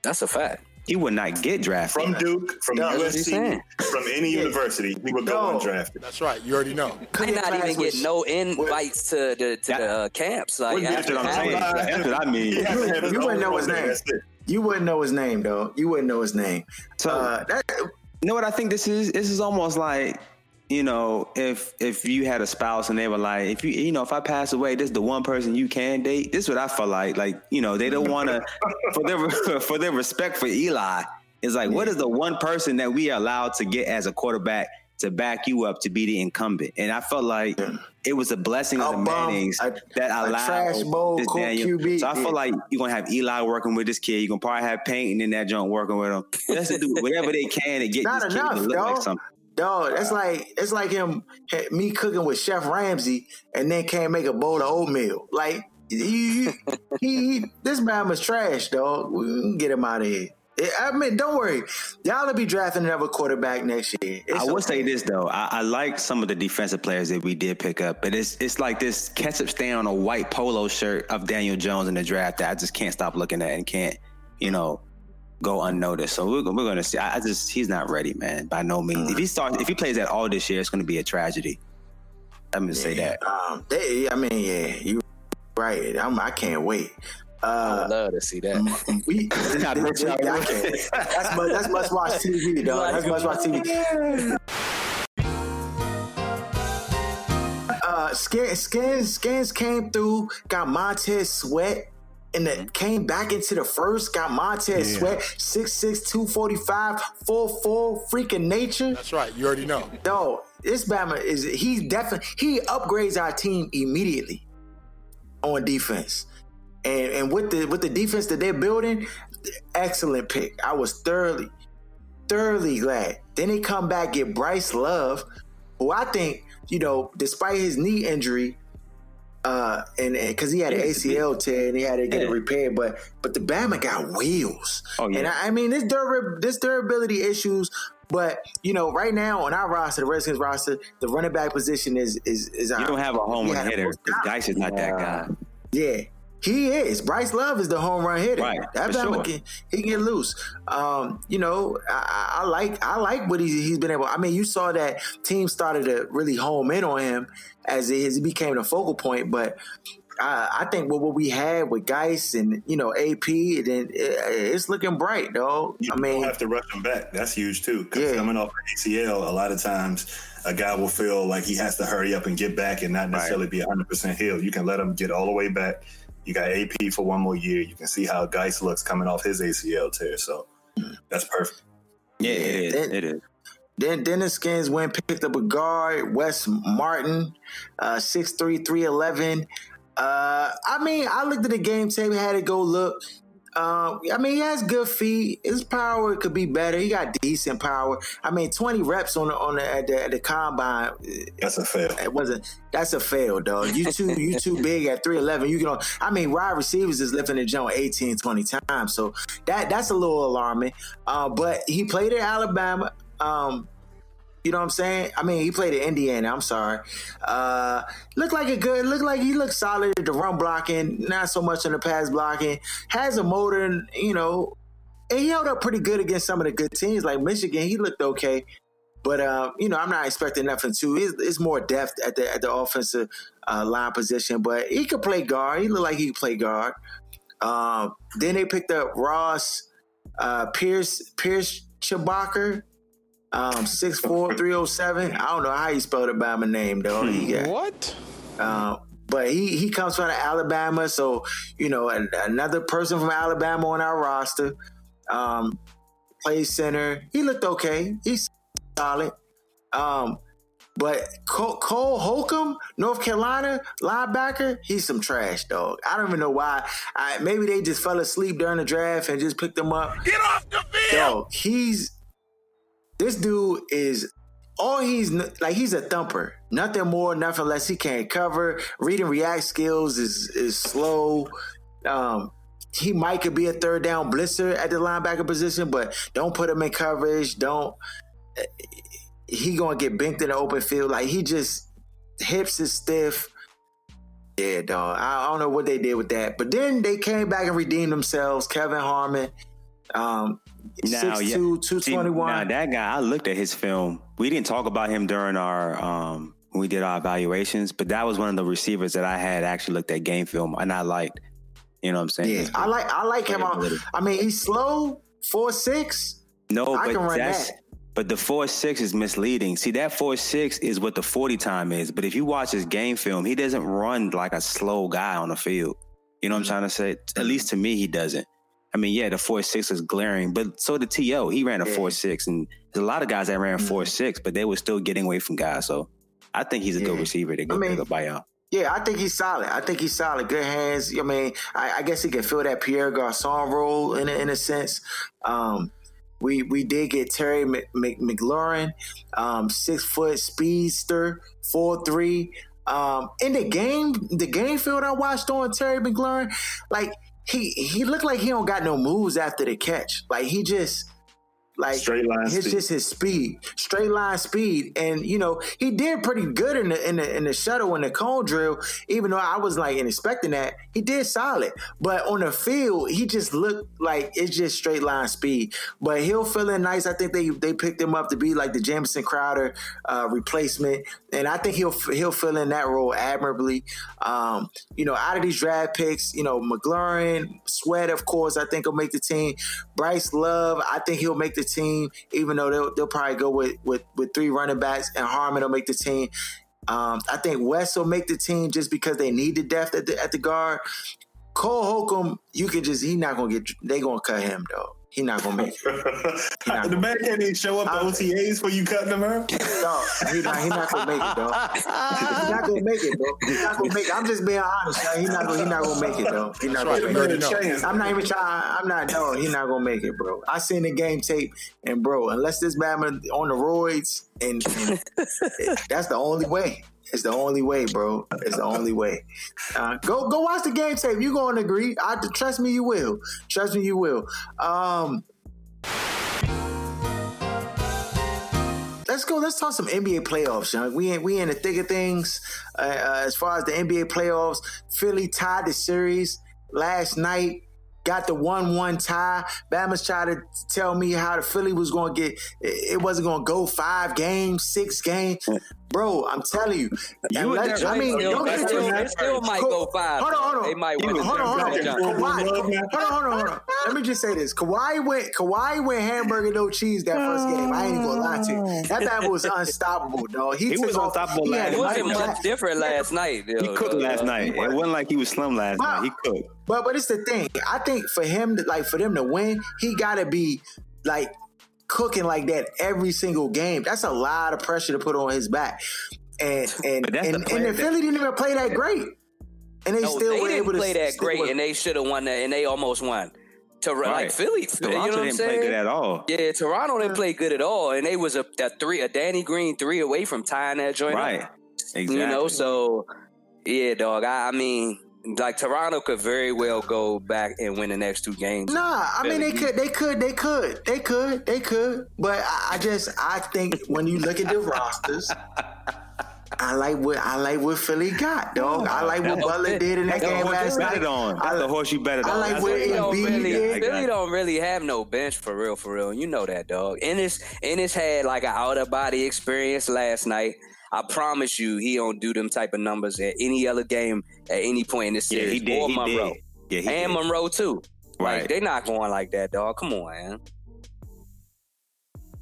That's a fact. He would not get drafted. From Duke, from no, U S C, from any university, he would go no. undrafted. That's right. You already know. He might not even get no invites to the to that, the uh, camps. Like, that's what I'm saying. That's what I mean. You, you, you wouldn't know his name. You wouldn't know his name, though. You wouldn't know his name. So, uh, that, you know what I think this is? This is almost like, you know, if if you had a spouse and they were like, if you you know, if I pass away, this is the one person you can date. This is what I feel like. Like, you know, they don't want to for their for their respect for Eli. It's like, yeah. What is the one person that we are allowed to get as a quarterback to back you up to be the incumbent? And I felt like yeah. it was a blessing of the Mannings a, that allowed trash bowl, this Daniel. Q B, so I feel yeah. like you're going to have Eli working with this kid. You're going to probably have Payton in that junk working with him. Let's do whatever they can to get Not this enough, kid to look dog. like something. Dog, that's like it's like him, me cooking with Chef Ramsay, and then can't make a bowl of oatmeal. Like he, he, he this man was trash, dog. We can get him out of here. I mean, don't worry, y'all will be drafting another quarterback next year. It's I will okay. say this though, I, I like some of the defensive players that we did pick up, but it's it's like this ketchup stain on a white polo shirt of Daniel Jones in the draft that I just can't stop looking at and can't, you know. go unnoticed. So we're, we're going to see. I, I just, he's not ready, man. By no means. If he starts, if he plays at all this year, it's going to be a tragedy. I'm going to yeah, say that. Um, they, I mean, yeah, you're right. I'm, I can't wait. Uh, I love to see that. We, not this, this, I can't. That's, much, that's must watch T V, dog. That's must watch T V. Uh, Skins, Skins, Skins came through, got Montez Sweat. And that came back into the first, got Montez yeah. Sweat, six six, two forty-five, full, full, freaking nature. That's right. You already know. Dog, this Bama is, he definitely, he upgrades our team immediately on defense. And and with the with the defense that they're building, excellent pick. I was thoroughly, thoroughly glad. Then they come back, get Bryce Love, who I think, you know, despite his knee injury, Uh, and because he had an A C L tear and he had to get yeah. it repaired, but but the Bama got wheels. Oh, yeah. And I, I mean, this durab- this durability issues, but you know, right now on our roster, the Redskins roster, the running back position is is is. Our, you don't have a home run hitter. Dice is not that guy. Yeah, he is. Bryce Love is the home run hitter. Right, that Bama sure. can he can get loose. Um, you know, I, I like I like what he's he's been able. I mean, you saw that team started to really home in on him. As it, as it became the focal point, but I, I think what, what we had with Geis and you know A P, and then it, it's looking bright, dog. You I mean, don't have to rush him back. That's huge too. Because yeah. coming off the A C L, a lot of times a guy will feel like he has to hurry up and get back and not necessarily right. be one hundred percent healed. You can let him get all the way back. You got A P for one more year. You can see how Geis looks coming off his A C L tear. So mm. that's perfect. Yeah, yeah it is. That, it is. Then, then the Skins went picked up a guard, Wes Martin, uh, six three, three eleven. Uh, I mean, I looked at the game tape, had to go look. Uh, I mean, he has good feet. His power could be better. He got decent power. I mean, twenty reps on the on the at the, at the combine. That's a fail. It wasn't. That's a fail, dog. You too. you too big at three eleven. You can. I mean, wide receivers is lifting the jump eighteen, twenty times. So that that's a little alarming. Uh, but he played at Alabama. Um, you know what I'm saying? I mean, he played at Indiana. I'm sorry. Uh, looked like a good. Looked like he looked solid at the run blocking, not so much in the pass blocking. Has a motor, you know, and he held up pretty good against some of the good teams like Michigan. He looked okay, but uh, you know, I'm not expecting nothing too. It's, it's more depth at the at the offensive uh, line position, but he could play guard. He looked like he could play guard. Uh, then they picked up Ross uh, Pierce Pierce Chewbacca. Um, six four, three oh seven. I don't know how you spelled it by my name, though. He got, what? Uh, but he, he comes from Alabama, so, you know, an, another person from Alabama on our roster. Um, plays center. He looked okay. He's solid. Um, but Cole, Cole Holcomb, North Carolina, linebacker, he's some trash, dog. I don't even know why. I, maybe they just fell asleep during the draft and just picked him up. Get off the field! Yo, he's... This dude is all he's like. He's a thumper, nothing more, nothing less. He can't cover. Read and react skills is is slow. Um, he might could be a third down blitzer at the linebacker position, but don't put him in coverage. Don't he gonna get binked in the open field? Like he just hips is stiff. Yeah, dog. I, I don't know what they did with that, but then they came back and redeemed themselves. Kevin Harmon, um, now, six two, yeah. two twenty-one. Now that guy, I looked at his film. We didn't talk about him during our um, when we did our evaluations, but that was one of the receivers that I had actually looked at game film and I liked. You know what I'm saying? Yeah, I like I like him. I, I mean, he's slow, four six. No, I but can run that's that. But the four six is misleading. See, that four six is what the forty time is. But if you watch his game film, he doesn't run like a slow guy on the field. You know what I'm trying to say? At least to me, he doesn't. I mean, yeah, the four six is glaring, but so did T O. He ran a yeah. four six, and there's a lot of guys that ran four six, but they were still getting away from guys. So I think he's a yeah. good receiver to go I mean, pick up by y'all. Yeah, I think he's solid. I think he's solid. Good hands. I mean, I, I guess he can fill that Pierre Garçon role in a, in a sense. Um, we we did get Terry McLaurin, um, six foot speedster, four three. Um, in the game, the game field I watched on Terry McLaurin, like he he looked like he don't got no moves after the catch. Like he just. Like straight line it's speed. Just his speed, straight line speed, and you know he did pretty good in the in the in the shuttle and the cone drill. Even though I was like expecting that, he did solid. But on the field, he just looked like it's just straight line speed. But he'll feel it nice. I think they they picked him up to be like the Jamison Crowder uh, replacement, and I think he'll he'll fill in that role admirably. Um, you know, out of these draft picks, you know McLaurin, Sweat, of course, I think he'll make the team. Bryce Love, I think he'll make the team, even though they'll, they'll probably go with, with, with three running backs, and Harmon will make the team. Um, I think West will make the team just because they need the depth at the, at the guard. Cole Holcomb, you can just, he not going to get, they going to cut him, though. He not going to make it. The man can't even show up at O T As for you cutting him, huh? No, he not, he not going to make it, dog. He not going to make it, dog. He not going to make it. I'm just being honest, man. He not going he not going to make it, dog. He not going to make it. I'm not even trying. I'm not, no, he not going to make it, bro. I seen the game tape, and, bro, unless this man on the roids, and, and that's the only way. It's the only way, bro. It's the only way. Uh, go go watch the game tape. You're going to agree. I, trust me, you will. Trust me, you will. Um, let's go. Let's talk some N B A playoffs, young. We in, we in the thick of things uh, uh, as far as the N B A playoffs. Philly tied the series last night. Got the one one tie. Bama's tried to tell me how the Philly was going to get, it wasn't going to go five games, six games. Bro, I'm telling you. you let, I mean, don't get still, it still might go five. Hold on, hold on. They might win. Hold on, hold on. Kawhi, hold on, hold on, hold on. Let me just say this. Kawhi went, Kawhi went hamburger, no cheese that first game. I ain't going to lie to you. That guy was unstoppable, dog. He, he was off, unstoppable he last night. It wasn't much different last night. Though, he cooked though, last though. night. It wasn't like he was slim last but, night. He cooked. But but it's the thing. I think for him, to, like for them to win, he gotta be like cooking like that every single game. That's a lot of pressure to put on his back. And and and, the and the Philly didn't even play that great, and they no, still they were didn't able play to play that great, with, and they should have won that, and they almost won. To, right. Like Philly, Toronto you know what I'm didn't saying? play good at all. Yeah, Toronto didn't play good at all, and they was a that three a Danny Green three away from tying that joint. Right, up. Exactly. You know, so yeah, dog. I, I mean. Like Toronto could very well go back and win the next two games. Nah, I mean they could, they could, they could, they could, they could. But I, I just, I think when you look at the rosters, I like what I like what Philly got, dog. I like what Butler did in that game last night. That's the horse you betted on. I like what Embiid did. Philly don't really have no bench for real, for real. You know that, dog. Ennis, Ennis had like an out of body experience last night. I promise you, he don't do them type of numbers at any other game at any point in this series. Yeah, he did. Or he Monroe. Did. Yeah, he and did. Monroe, too. Right. Like, they not going like that, dog. Come on, man.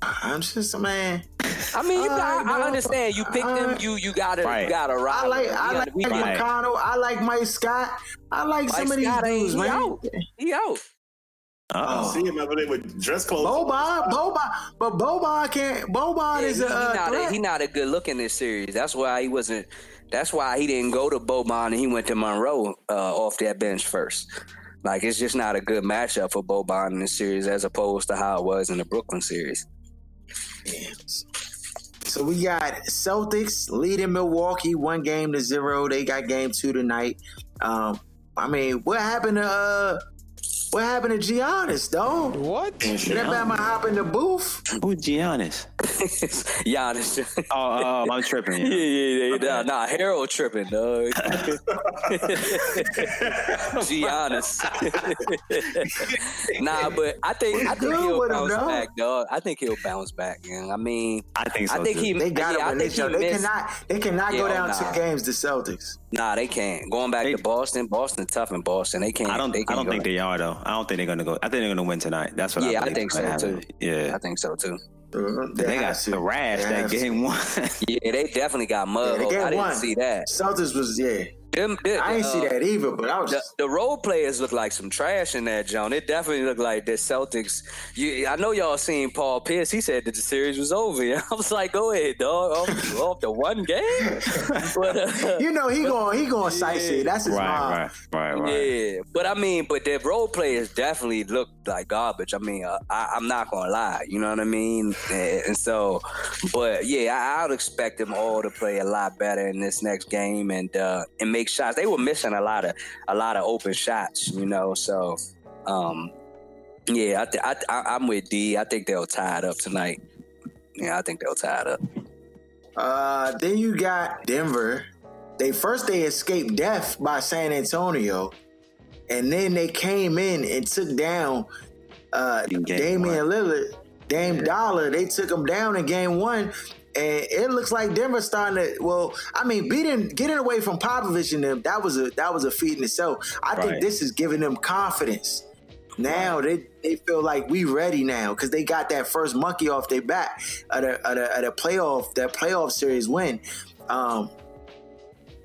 I'm just a man. I mean, uh, I, I understand. You pick uh, them, you you gotta right. you gotta ride. I like I like right. McConnell. I like Mike Scott. I like Mike some of these dudes, man. He out. He out. Uh-oh. I see him over there with dress clothes. Boban, Boban, but Boban can't. Boban yeah, is he, a, he not a he not a good look in this series. That's why he wasn't. That's why he didn't go to Boban and he went to Monroe uh, off that bench first. Like it's just not a good matchup for Boban in this series as opposed to how it was in the Brooklyn series. Yeah. So we got Celtics leading Milwaukee one game to zero. They got game two tonight. Um, I mean, what happened to? Uh, What happened to Giannis, though? What? That man might hop in the booth. Who's Giannis? Giannis. Oh, oh, I'm tripping. Yeah, yeah, yeah. Okay. Nah, nah, Harold tripping, dog. Giannis. Nah, but I think I think he'll bounce him, back, dog. I think he'll bounce back, man. I mean, I think so. I think too. he. They got yeah, him. They, they cannot. They cannot yeah, go down nah. two games. The Celtics. Nah, they can't. Going back they, to Boston. Boston tough in Boston. They can't. I don't. They can't I don't go. think they are though. I don't think they're gonna go. I think they're gonna win tonight. That's what. Yeah, I, I think so too. Yeah, I think so too. Mm-hmm. They, they got thrashed that game one. Yeah, they definitely got mugged. Yeah, I didn't one. see that. Celtics was yeah. Them, them, I ain't uh, see that either, but I was. The, the role players look like some trash in that, John. It definitely looked like the Celtics. You, I know y'all seen Paul Pierce. He said that the series was over. I was like, go ahead, dog. Off, off the one game. But, uh, you know he going he going yeah. sightsee. That's his right, mom. Right, right, right. Yeah, but I mean, but the role players definitely looked like garbage. I mean, uh, I, I'm not gonna lie. You know what I mean? And, and so, but yeah, I, I would expect them all to play a lot better in this next game and uh, and make. shots. They were missing a lot of a lot of open shots, you know. So, um, yeah, I th- I th- I'm with D. I think they'll tie it up tonight. Yeah, I think they'll tie it up. Uh, then you got Denver. They first they escaped death by San Antonio, and then they came in and took down uh, Damian one. Lillard, Dame yeah. Dollar. They took him down in game one. And it looks like Denver's starting to. Well, I mean, beating, getting away from Popovich and them, that was a that was a feat in itself. I right. think this is giving them confidence. Now right. they, they feel like we ready now because they got that first monkey off their back of the, of the, of the playoff that playoff series win. Um,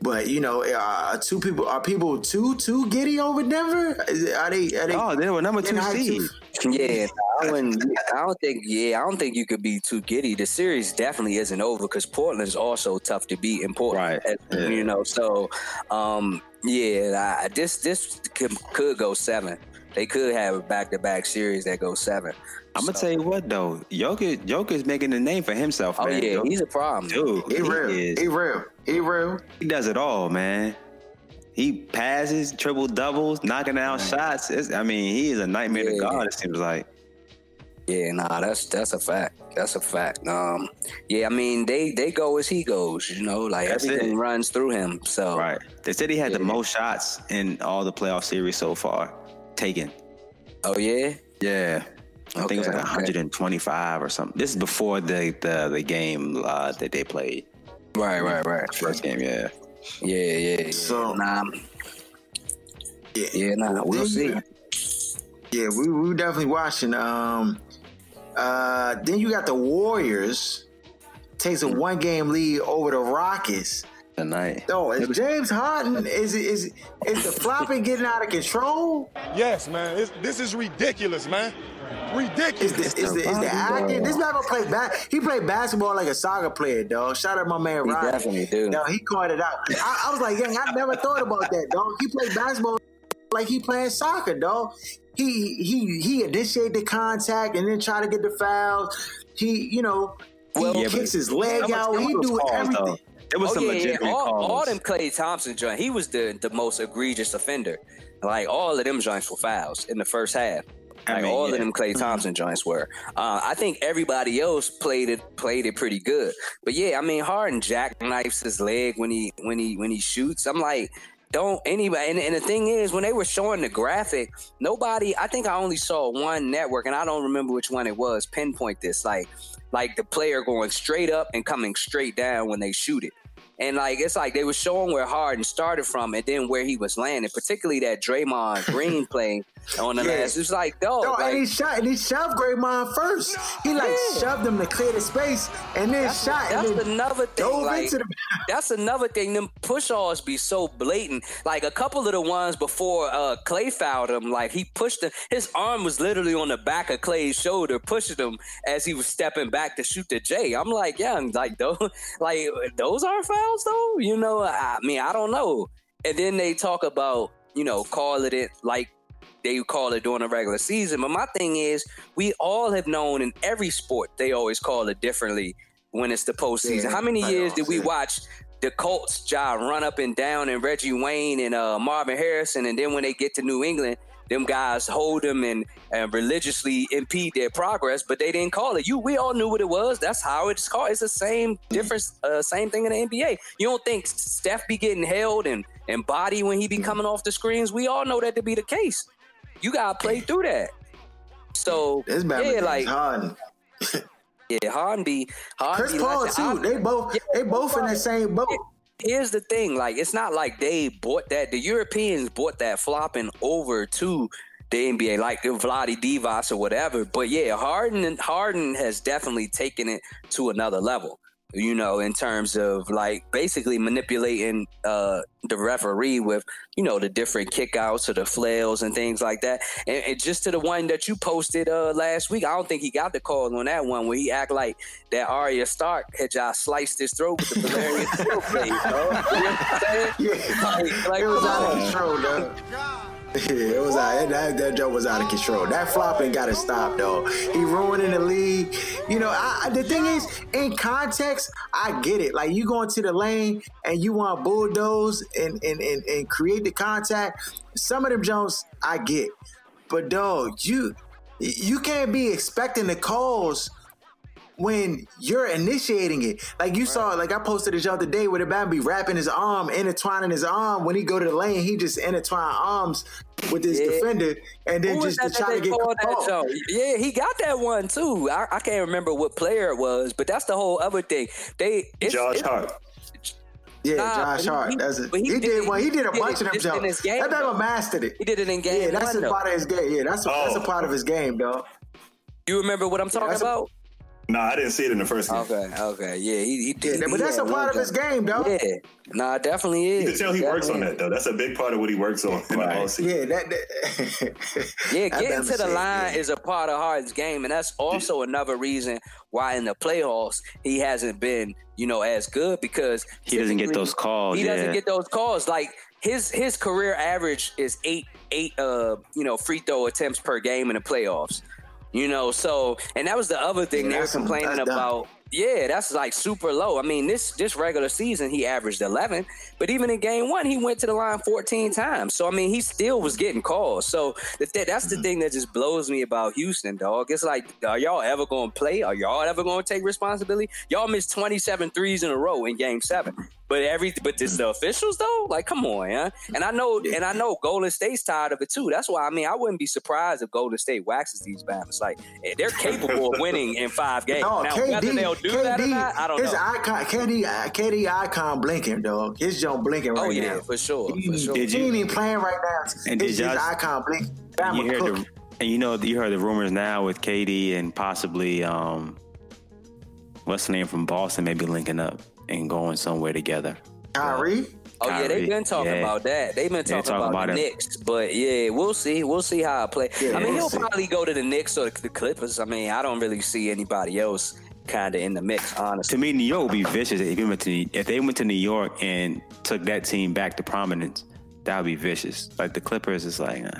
but you know, are two people are people too too giddy over Denver? Is, are they? Are they? Oh, they were number two seed. Yeah, I wouldn't. I don't think. Yeah, I don't think you could be too giddy. The series definitely isn't over because Portland's also tough to beat in Portland. Right. Yeah. You know, so um, yeah, I, this this could, could go seven. They could have a back to back series that goes seven. I'm gonna so. tell you what though, Jokic Jokic's making a name for himself. Man. Oh yeah, Jokic. He's a problem, dude. He, he real. Is. He real. He real. He does it all, man. He passes, triple doubles, knocking out shots. It's, I mean, he is a nightmare yeah, to God. Yeah. It seems like. Yeah, nah, that's that's a fact. That's a fact. Um, yeah, I mean, they, they go as he goes. You know, like that's everything it. runs through him. So right, they said he had yeah. the most shots in all the playoff series so far taken. Oh yeah, yeah. I okay, think it was like okay. one hundred twenty-five or something. This is before the the, the game uh, that they played. Right, right, right. First game, yeah. Yeah, yeah, yeah. So, nah, yeah, yeah, nah. We'll see. Yeah, we we definitely watching. Um, uh, then you got the Warriors takes a one game lead over the Rockets tonight. Oh, is James Harden is is is the flopping getting out of control? Yes, man. It's, this is ridiculous, man. Ridiculous. Is the, is the, is the acting? This man gonna play back. He played basketball like a soccer player, dog. Shout out my man Ryan. He definitely do. No, he caught it out. I, I was like, yeah, I never thought about that, dog. He played basketball like he playing soccer, dog. He he he initiate the contact and then try to get the fouls. He you know he well, yeah, kicks his leg out. He do calls, everything. Though. There was oh, some yeah, legitimate yeah. All, calls. All them Klay Thompson joints. He was the the most egregious offender. Like all of them joints were fouls in the first half. Like I mean, all yeah. of them Klay Thompson joints were. Uh, I think everybody else played it played it pretty good. But yeah, I mean Harden jackknifes his leg when he when he when he shoots. I'm like, don't anybody. And, and the thing is, when they were showing the graphic, nobody. I think I only saw one network, and I don't remember which one it was. Pinpoint this, like like the player going straight up and coming straight down when they shoot it. And, like, it's like they were showing where Harden started from and then where he was landing, particularly that Draymond Green play on the yeah. last. It was like, dog. No, like, and, he shot, and he shoved Draymond first. He, like, yeah. shoved him to clear the space and then that's, shot. That's and then another thing. Like, the- that's another thing. Them push-offs be so blatant. Like, a couple of the ones before uh, Klay fouled him, like, he pushed him. His arm was literally on the back of Clay's shoulder, pushing him as he was stepping back to shoot the J. I'm like, yeah, I'm like, those, like, those aren't fouls. Though, you know, I mean, I don't know. And then they talk about, you know, calling it like they call it during the regular season. But my thing is, we all have known in every sport, they always call it differently when it's the postseason. Yeah, How many I years know, did we yeah. watch the Colts' job run up and down and Reggie Wayne and uh, Marvin Harrison? And then when they get to New England, them guys hold them and, and religiously impede their progress, but they didn't call it. You, we all knew what it was. That's how it's called. It's the same difference, uh, same thing in the N B A. You don't think Steph be getting held and, and body when he be coming off the screens? We all know that to be the case. You got to play through that. So, this yeah, like... Hard. Yeah, Harden be Harden Chris be Paul like too. I, they both yeah, they both in the same boat. Here's the thing, like it's not like they bought that. The Europeans bought that flopping over to the N B A, like the Vlade Divac or whatever. But yeah, Harden Harden has definitely taken it to another level. You know, in terms of like basically manipulating uh, the referee with, you know, the different kickouts or the flails and things like that. And, and just to the one that you posted uh, last week, I don't think he got the call on that one where he act like that Arya Stark had just sliced his throat with the Valerian steel blade. You know what I'm saying? Yeah. Like, like, it was out of control, though. Yeah, it was out. That, that joke was out of control. That flopping got to stop, though. He ruining the league. You know, I, I, the thing is, in context, I get it. Like, you going to the lane and you want to bulldoze and, and, and, and create the contact. Some of them jokes I get. But, dog, you, you can't be expecting the calls when you're initiating it. Like, you right. saw, like, I posted this the other day where the man be wrapping his arm, intertwining his arm. When he go to the lane, he just intertwine arms with his yeah. defender and then just to try to get called. Yeah, he got that one, too. I, I can't remember what player it was, but that's the whole other thing. They it's, Josh it's, Hart. Yeah, nah, Josh Hart. He, that's it. He, he did one. He did a he bunch did of them jumps. That dog mastered it. He did it in game. Yeah, that's one, a part though. of his game. Yeah, that's a, oh. that's a part of his game, dog. You remember what I'm talking yeah, about? A, No, I didn't see it in the first game. Okay, okay, yeah, he, he did. Yeah, but he that's a part of his game, though. Yeah, nah, it definitely is. You can tell he definitely works on that, though. That's a big part of what he works on in right. the whole season. Yeah, that, that yeah, getting to the line yeah. is a part of Harden's game, and that's also yeah. another reason why in the playoffs he hasn't been, you know, as good because he doesn't get those calls. He yeah. doesn't get those calls. Like his his career average is eight eight uh you know free throw attempts per game in the playoffs. You know, so, and that was the other thing yeah, they were complaining about. Yeah, that's like super low. I mean, this this regular season, he averaged eleven, but even in game one, he went to the line fourteen times. So, I mean, he still was getting calls. So, the th- that's mm-hmm. the thing that just blows me about Houston, dog. It's like, are y'all ever going to play? Are y'all ever going to take responsibility? Y'all missed twenty-seven threes in a row in game seven. But every but this the officials though, like come on, yeah. And I know, and I know, Golden State's tired of it too. That's why I mean, I wouldn't be surprised if Golden State waxes these battles. Like they're capable of winning in five games. No, now, K D, whether they'll do K D, that or not, I don't his know. Icon, K D, K D icon blinking dog. His jump blinking right now. Oh yeah, now. for sure. He, for sure. Did you, he ain't even playing right now. And his icon blinking. You heard the, and you know you heard the rumors now with K D and possibly um, what's the name from Boston maybe linking up and going somewhere together. Kyrie? Oh, Kyrie. yeah, they've been talking yeah. about that. They've been talking, talking about, about the him. Knicks, but yeah, we'll see. We'll see how it plays. Yeah, I mean, we'll he'll see. probably go to the Knicks or the Clippers. I mean, I don't really see anybody else kind of in the mix, honestly. To me, New York would be vicious if they went to, if they went to New York and took that team back to prominence. That would be vicious. Like, the Clippers is like, nah.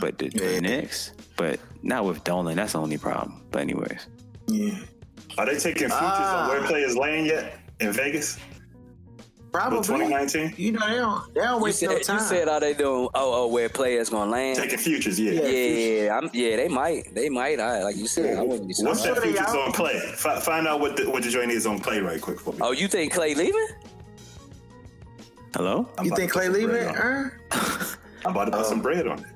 But the, the Knicks? But not with Dolan. That's the only problem. But anyways. Yeah. Are they taking futures uh, on where players land yet in Vegas? Probably twenty nineteen. You know, they don't, they don't waste said, no time. You said how they doing? Oh, oh, where players gonna land? Taking futures, yeah, yeah, yeah. yeah, I'm, yeah they might, they might. I like you said. Yeah. I wouldn't be so What's that futures on Klay? F- find out what the, what the joint is on Klay right quick for me. Oh, you think Klay leaving? Hello? I'm you think Klay leaving? Er? I'm about to put some bread on it.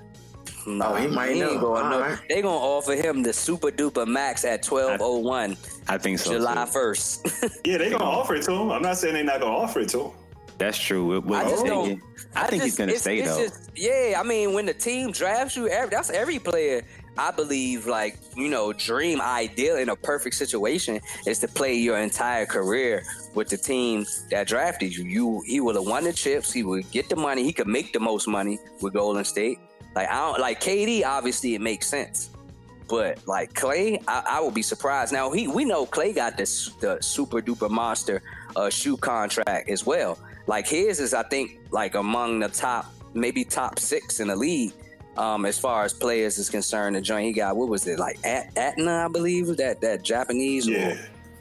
No, oh, he might he ain't going right. no. They gonna offer him the super duper max at twelve oh one. I think so. July first. yeah, they gonna offer it to him. I'm not saying they not gonna offer it to him. That's true. It, I just don't. I, I think just, he's gonna it's, stay it's though. Just, yeah, I mean, when the team drafts you, every, that's every player. I believe, like, you know, dream ideal in a perfect situation is to play your entire career with the team that drafted you. You he would have won the chips. He would get the money. He could make the most money with Golden State. Like I don't like K D. Obviously, it makes sense, but like Klay, I, I would be surprised. Now he, we know Klay got this the super duper monster uh, shoe contract as well. Like his is, I think, like among the top, maybe top six in the league um, as far as players is concerned. The joint he got, what was it like At- Atna, I believe that that Japanese, yeah,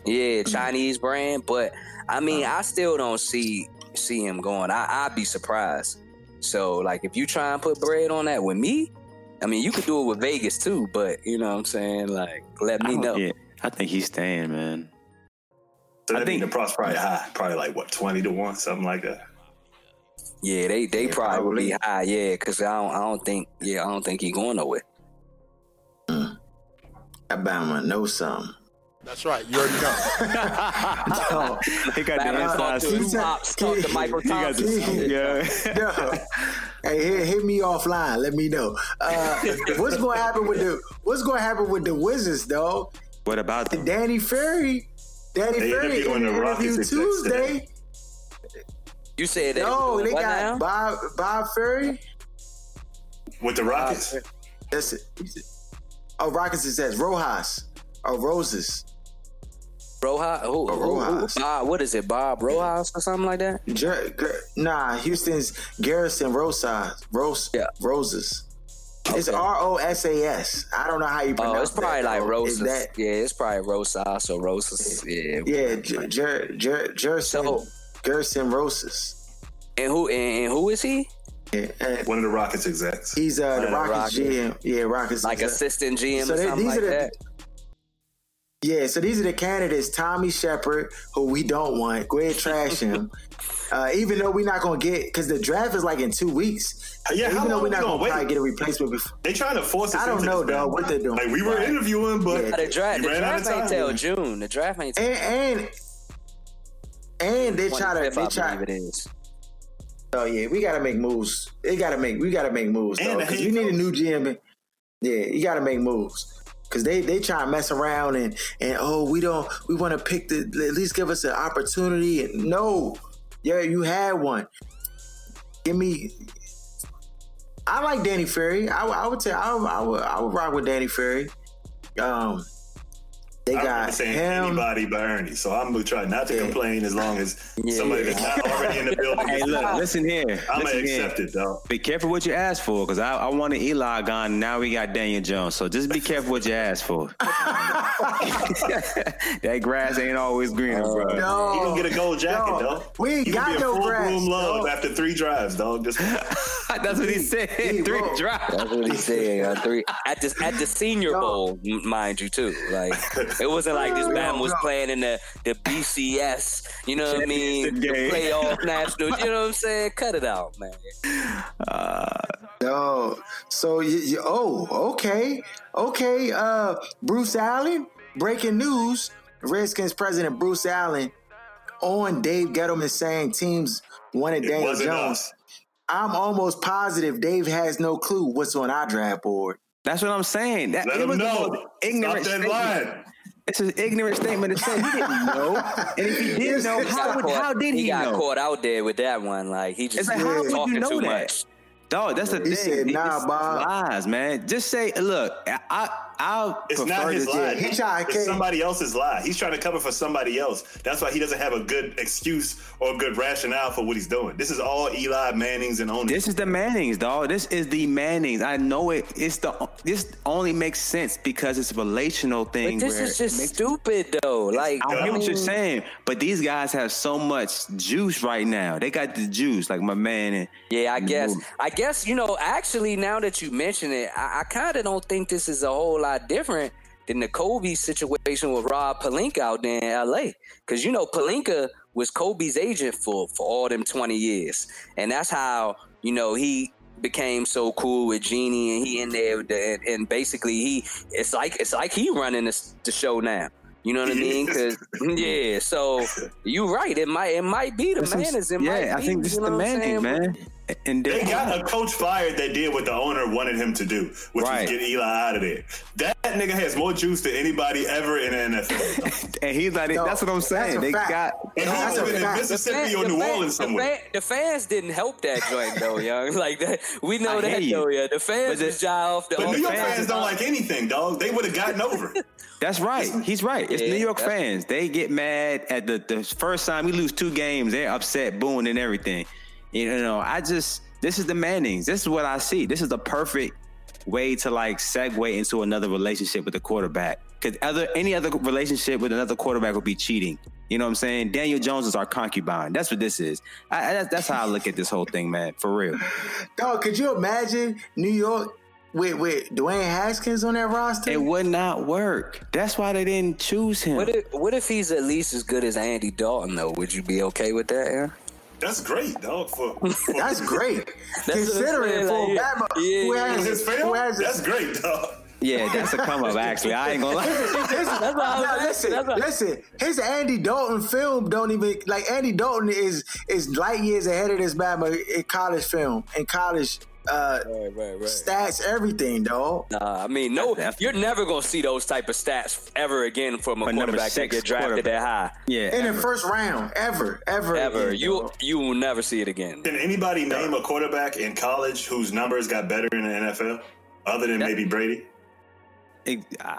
or, yeah, Chinese mm-hmm. brand. But I mean, um, I still don't see see him going. I, I'd be surprised. So, like, if you try and put bread on that with me, I mean, you could do it with Vegas, too. But, you know what I'm saying? Like, let me know. Yeah, I think he's staying, man. So I think the props probably high. Probably, like, what, twenty to one, something like that? Yeah, they, they yeah, probably, probably high, yeah, because I don't, I don't think, yeah, I don't think he's going nowhere. Mm. Alabama knows something. That's right. You already know. No, he got the inside scoop. Talk to Michael Thompson. Yeah. Yo, hey, hit, hit me offline. Let me know. Uh, what's going to happen with the What's going to happen with the Wizards, though? What about them? Danny Ferry? Danny they Ferry interview in the Rockets Tuesday. You said that. No, they got Bob Bob Ferry with the Rockets. Uh, that's it. Oh, Rockets is that Rojas. Or Roses. Rojas? Who? Rojas. Bob, what is it? Bob Rojas or something like that? Jer- Ger- nah, Houston's Garrison Rosas. Rose, yeah. Roses. Okay. It's R O S A S. I don't know how you pronounce it. Oh, it's probably that, like Roses. That- yeah, it's probably Rosas or Roses. Yeah. Yeah, Jer- Jer- Jer- Gerson, so, Gerson Roses. And who, and, and who is he? Yeah, one of the Rockets execs. He's uh, the Rockets Rocket. G M. Yeah, Rockets like exec. Assistant G M so or something like the, that. Yeah, so these are the candidates. Tommy Shepard, who we don't want. Go ahead, trash him. uh, even though we're not going to get, because the draft is like in two weeks. Yeah, even how long though we're not going to probably get a replacement before. They trying to force us. I don't know, though, what they're doing. Like, we were right. interviewing, but yeah, the draft, the draft ain't till June. The draft ain't till June. And, and, and they try to, they try it is. Oh, yeah, we got to make moves. They got to make, we got to make moves, though, because you need a new G M. Yeah, you got to make moves. Cause they, they try to mess around and, and oh we don't we want to pick the at least give us an opportunity and no yeah you had one give me I like Danny Ferry I, I would say I, I would I would rock with Danny Ferry um they I got saying him anybody but Ernie so I'm gonna try not to yeah. complain as long as yeah. somebody that's not already in the building. Hey look, listen here, I'm gonna accept here. It though. Be careful what you ask for, cause I, I wanted Eli gone. Now we got Daniel Jones, so just be careful what you ask for. That grass ain't always greener, bro. No. You gonna get a gold jacket, no. though. We ain't got be no full grass. Room love no. after three drives, dog. Just that's what he said. He three wrote. Drives. That's what he said. Three at the at the Senior no. Bowl, mind you, too. Like. It wasn't like this man was playing in the, the B C S, you know what I mean? The playoff national, you know what I'm saying? Cut it out, man. Uh, no. So, you, you, oh, okay. Okay. Uh, Bruce Allen, breaking news. Redskins president Bruce Allen on Dave Gettleman saying teams wanted it Daniel Jones. Us. I'm almost positive Dave has no clue what's on our draft board. That's what I'm saying. That, Let it was him know. Ignorant Stop that line. It's an ignorant statement to say. He didn't know. And if he didn't know, how, would, how did he, he got know? Caught out there with that one. Like, he just it's like, how talking you know too that? Much. Dog, that's the he thing. Said, nah, Bob. Lies, man. Just say, look, I, I'll It's prefer not his this lie. He tried, it's somebody else's lie. He's trying to cover for somebody else. That's why he doesn't have a good excuse or a good rationale for what he's doing. This is all Eli Manning's and only. This is the Mannings, dog. This is the Mannings. I know it. It's the. This only makes sense because it's a relational thing. But this where is just makes, stupid, though. Like I hear what you're saying, but these guys have so much juice right now. They got the juice, like my man. And, yeah, I guess. Know. I guess, you know, actually, now that you mention it, I, I kind of don't think this is a whole lot different than the Kobe situation with Rob Pelinka out there in L A, because you know Pelinka was Kobe's agent for for all them twenty years, and that's how, you know, he became so cool with Genie, and he in there and, and basically he it's like it's like he running the, the show now, you know what I mean? Because yeah, so you're right, it might it might be the manners, it yeah might I be, think this is the Manning, man. And they got a coach fired that did what the owner wanted him to do, which right. was get Eli out of there. That nigga has more juice than anybody ever in the N F L. And he's like, no, that's what I'm saying. They fact. Got. And no, he was in Mississippi or New Orleans somewhere. The, fan, the fans didn't help that joint though, young. Like that, we know I that though, yeah. The fans just jive off. The but New York fans, fans don't like anything, dog. They would have gotten over it. That's right. He's right. It's yeah, New York fans. They get mad at the, the first time we lose two games. They're upset, booing, and everything. You know, I just, this is the Mannings. This is what I see. This is the perfect way to like segue into another relationship with the quarterback. Because other any other relationship with another quarterback would be cheating. You know what I'm saying? Daniel Jones is our concubine. That's what this is. I, that's, that's how I look at this whole thing, man. For real. Dog, could you imagine New York with, with Dwayne Haskins on that roster? It would not work. That's why they didn't choose him. What if, what if he's at least as good as Andy Dalton, though? Would you be okay with that, Aaron? That's great, dog. For, for that's great. That's considering for like, Alabama, yeah, who has his family, that's great, dog. Yeah, that's a come up. Actually, I ain't gonna lie. Listen, listen, listen. His Andy Dalton film don't even like Andy Dalton is is light years ahead of this man, but in college film and college uh, right, right, right. stats, everything, dog. Nah, I mean, no, you're never gonna see those type of stats ever again from a but quarterback that get drafted that high. Yeah, in ever. the first round, ever, ever, ever. Again, you dog. you will never see it again. Can anybody name a quarterback in college whose numbers got better in the N F L other than that, maybe Brady? It, uh,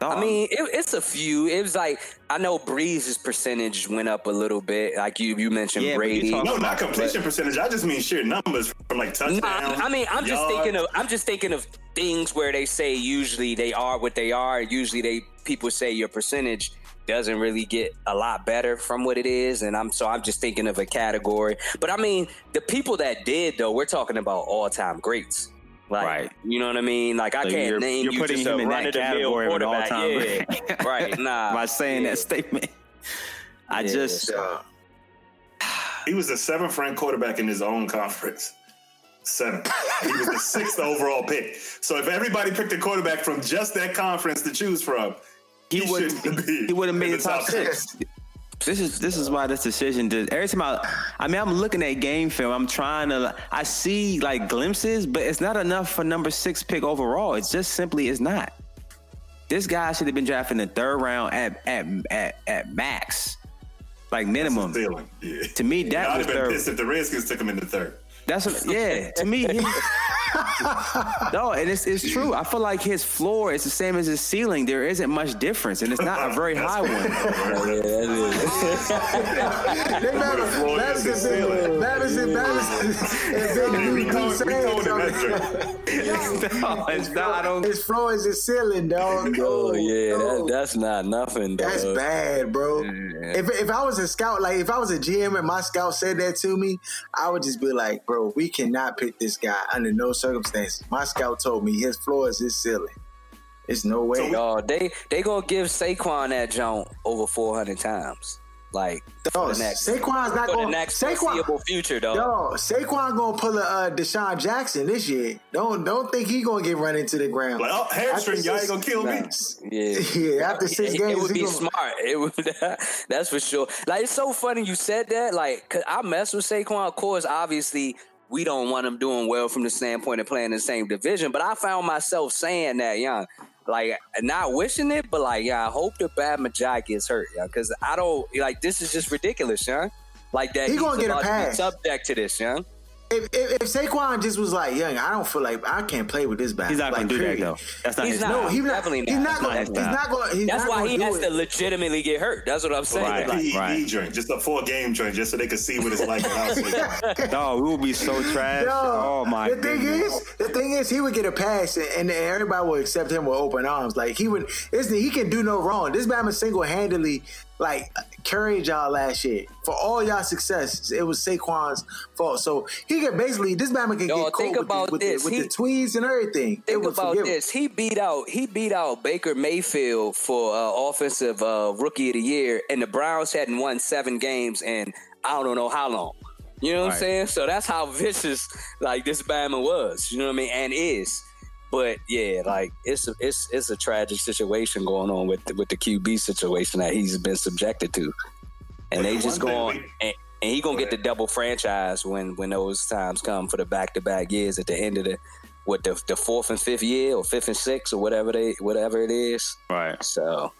I mean, it, it's a few. It was like I know Breeze's percentage went up a little bit. Like you, you mentioned yeah, Brady. No, not completion but, percentage. I just mean sheer numbers from like touchdowns. Nah, I mean, I'm yards. just thinking of. I'm just thinking of things where they say usually they are what they are. Usually they people say your percentage doesn't really get a lot better from what it is, and I'm so I'm just thinking of a category. But I mean, the people that did though, we're talking about all-time greats. Like, right, you know what I mean. Like so I can't you're, name you're you putting just him a in that category of an all-time great. Yeah. Right, nah. By saying yeah. that statement, I yeah. just uh, he was the seventh ranked quarterback in his own conference. Seventh. He was the sixth overall pick. So if everybody picked a quarterback from just that conference to choose from, he, he wouldn't. Be he wouldn't made the top, top six. six. This is this is why this decision did. Every time I, I mean, I'm looking at game film. I'm trying to, I see like glimpses, but it's not enough for number six pick overall. It's just simply is not. This guy should have been drafted in the third round at at at, at max, like minimum. That's the yeah. To me, that I'd was have been third. pissed if the Redskins took him in the third. That's what, yeah. To me, he, no, and it's it's true. I feel like his floor is the same as his ceiling. There isn't much difference, and it's not a very high one. Yeah, that is. That is it. That is it. His floor is his ceiling, dog. Oh yeah, that, that's not nothing, dog. That's bad, bro. Yeah. If if I was a scout, like if I was a G M and my scout said that to me, I would just be like, bro, we cannot pick this guy under no circumstances. My scout told me his floor is his ceiling. It's no way. Oh, they they gonna give Saquon that jump over four hundred times. Like dog, for the next, Saquon's not for gonna the next Saquon, foreseeable future, though. Yo, Saquon gonna pull a uh, Deshaun Jackson this year. Don't don't think he gonna get run into the ground. Like, oh, hamstring, y'all ain't gonna kill me. Yeah, yeah. After six it, games, it would be gonna... smart. It would. That's for sure. Like it's so funny you said that. Like, cause I mess with Saquon, of course, obviously. We don't want him doing well from the standpoint of playing in the same division. But I found myself saying that, young, like not wishing it, but like, yeah, I hope the bad Majai gets hurt, young, because I don't like this is just ridiculous, young. Like that he gonna he's gonna get a pass. Subject to this, young. If, if if Saquon just was like, young, I don't feel like I can't play with this back. He's not like, gonna do period. that though. That's not he's his not, no, he's definitely not. He's not gonna. He's not gonna. That's why he has it. to legitimately get hurt. That's what I'm saying. Right, like, P E D right. drink, just a four game drink, just so they can see what it's like. Dog, we would be so trash. No, oh my. The thing goodness. is, the thing is, he would get a pass, and, and everybody would accept him with open arms. Like he would, he can do no wrong. This man single handedly. Like, carried y'all last year. For all y'all success, it was Saquon's fault. So, he could basically, this Bama can Yo, get cold with, the, with, the, with he, the tweeds and everything. Think about this. He beat out He beat out Baker Mayfield for uh, Offensive uh, Rookie of the Year, and the Browns hadn't won seven games in I don't know how long. You know what right. I'm saying? So, that's how vicious, like, this Bama was. You know what I mean? And is. But yeah, like it's a, it's it's a tragic situation going on with the, with the Q B situation that he's been subjected to, and well, they just go on, we, and, and he gonna get the double franchise when, when those times come for the back to back years at the end of the what the the fourth and fifth year or fifth and sixth or whatever they whatever it is. Right. So.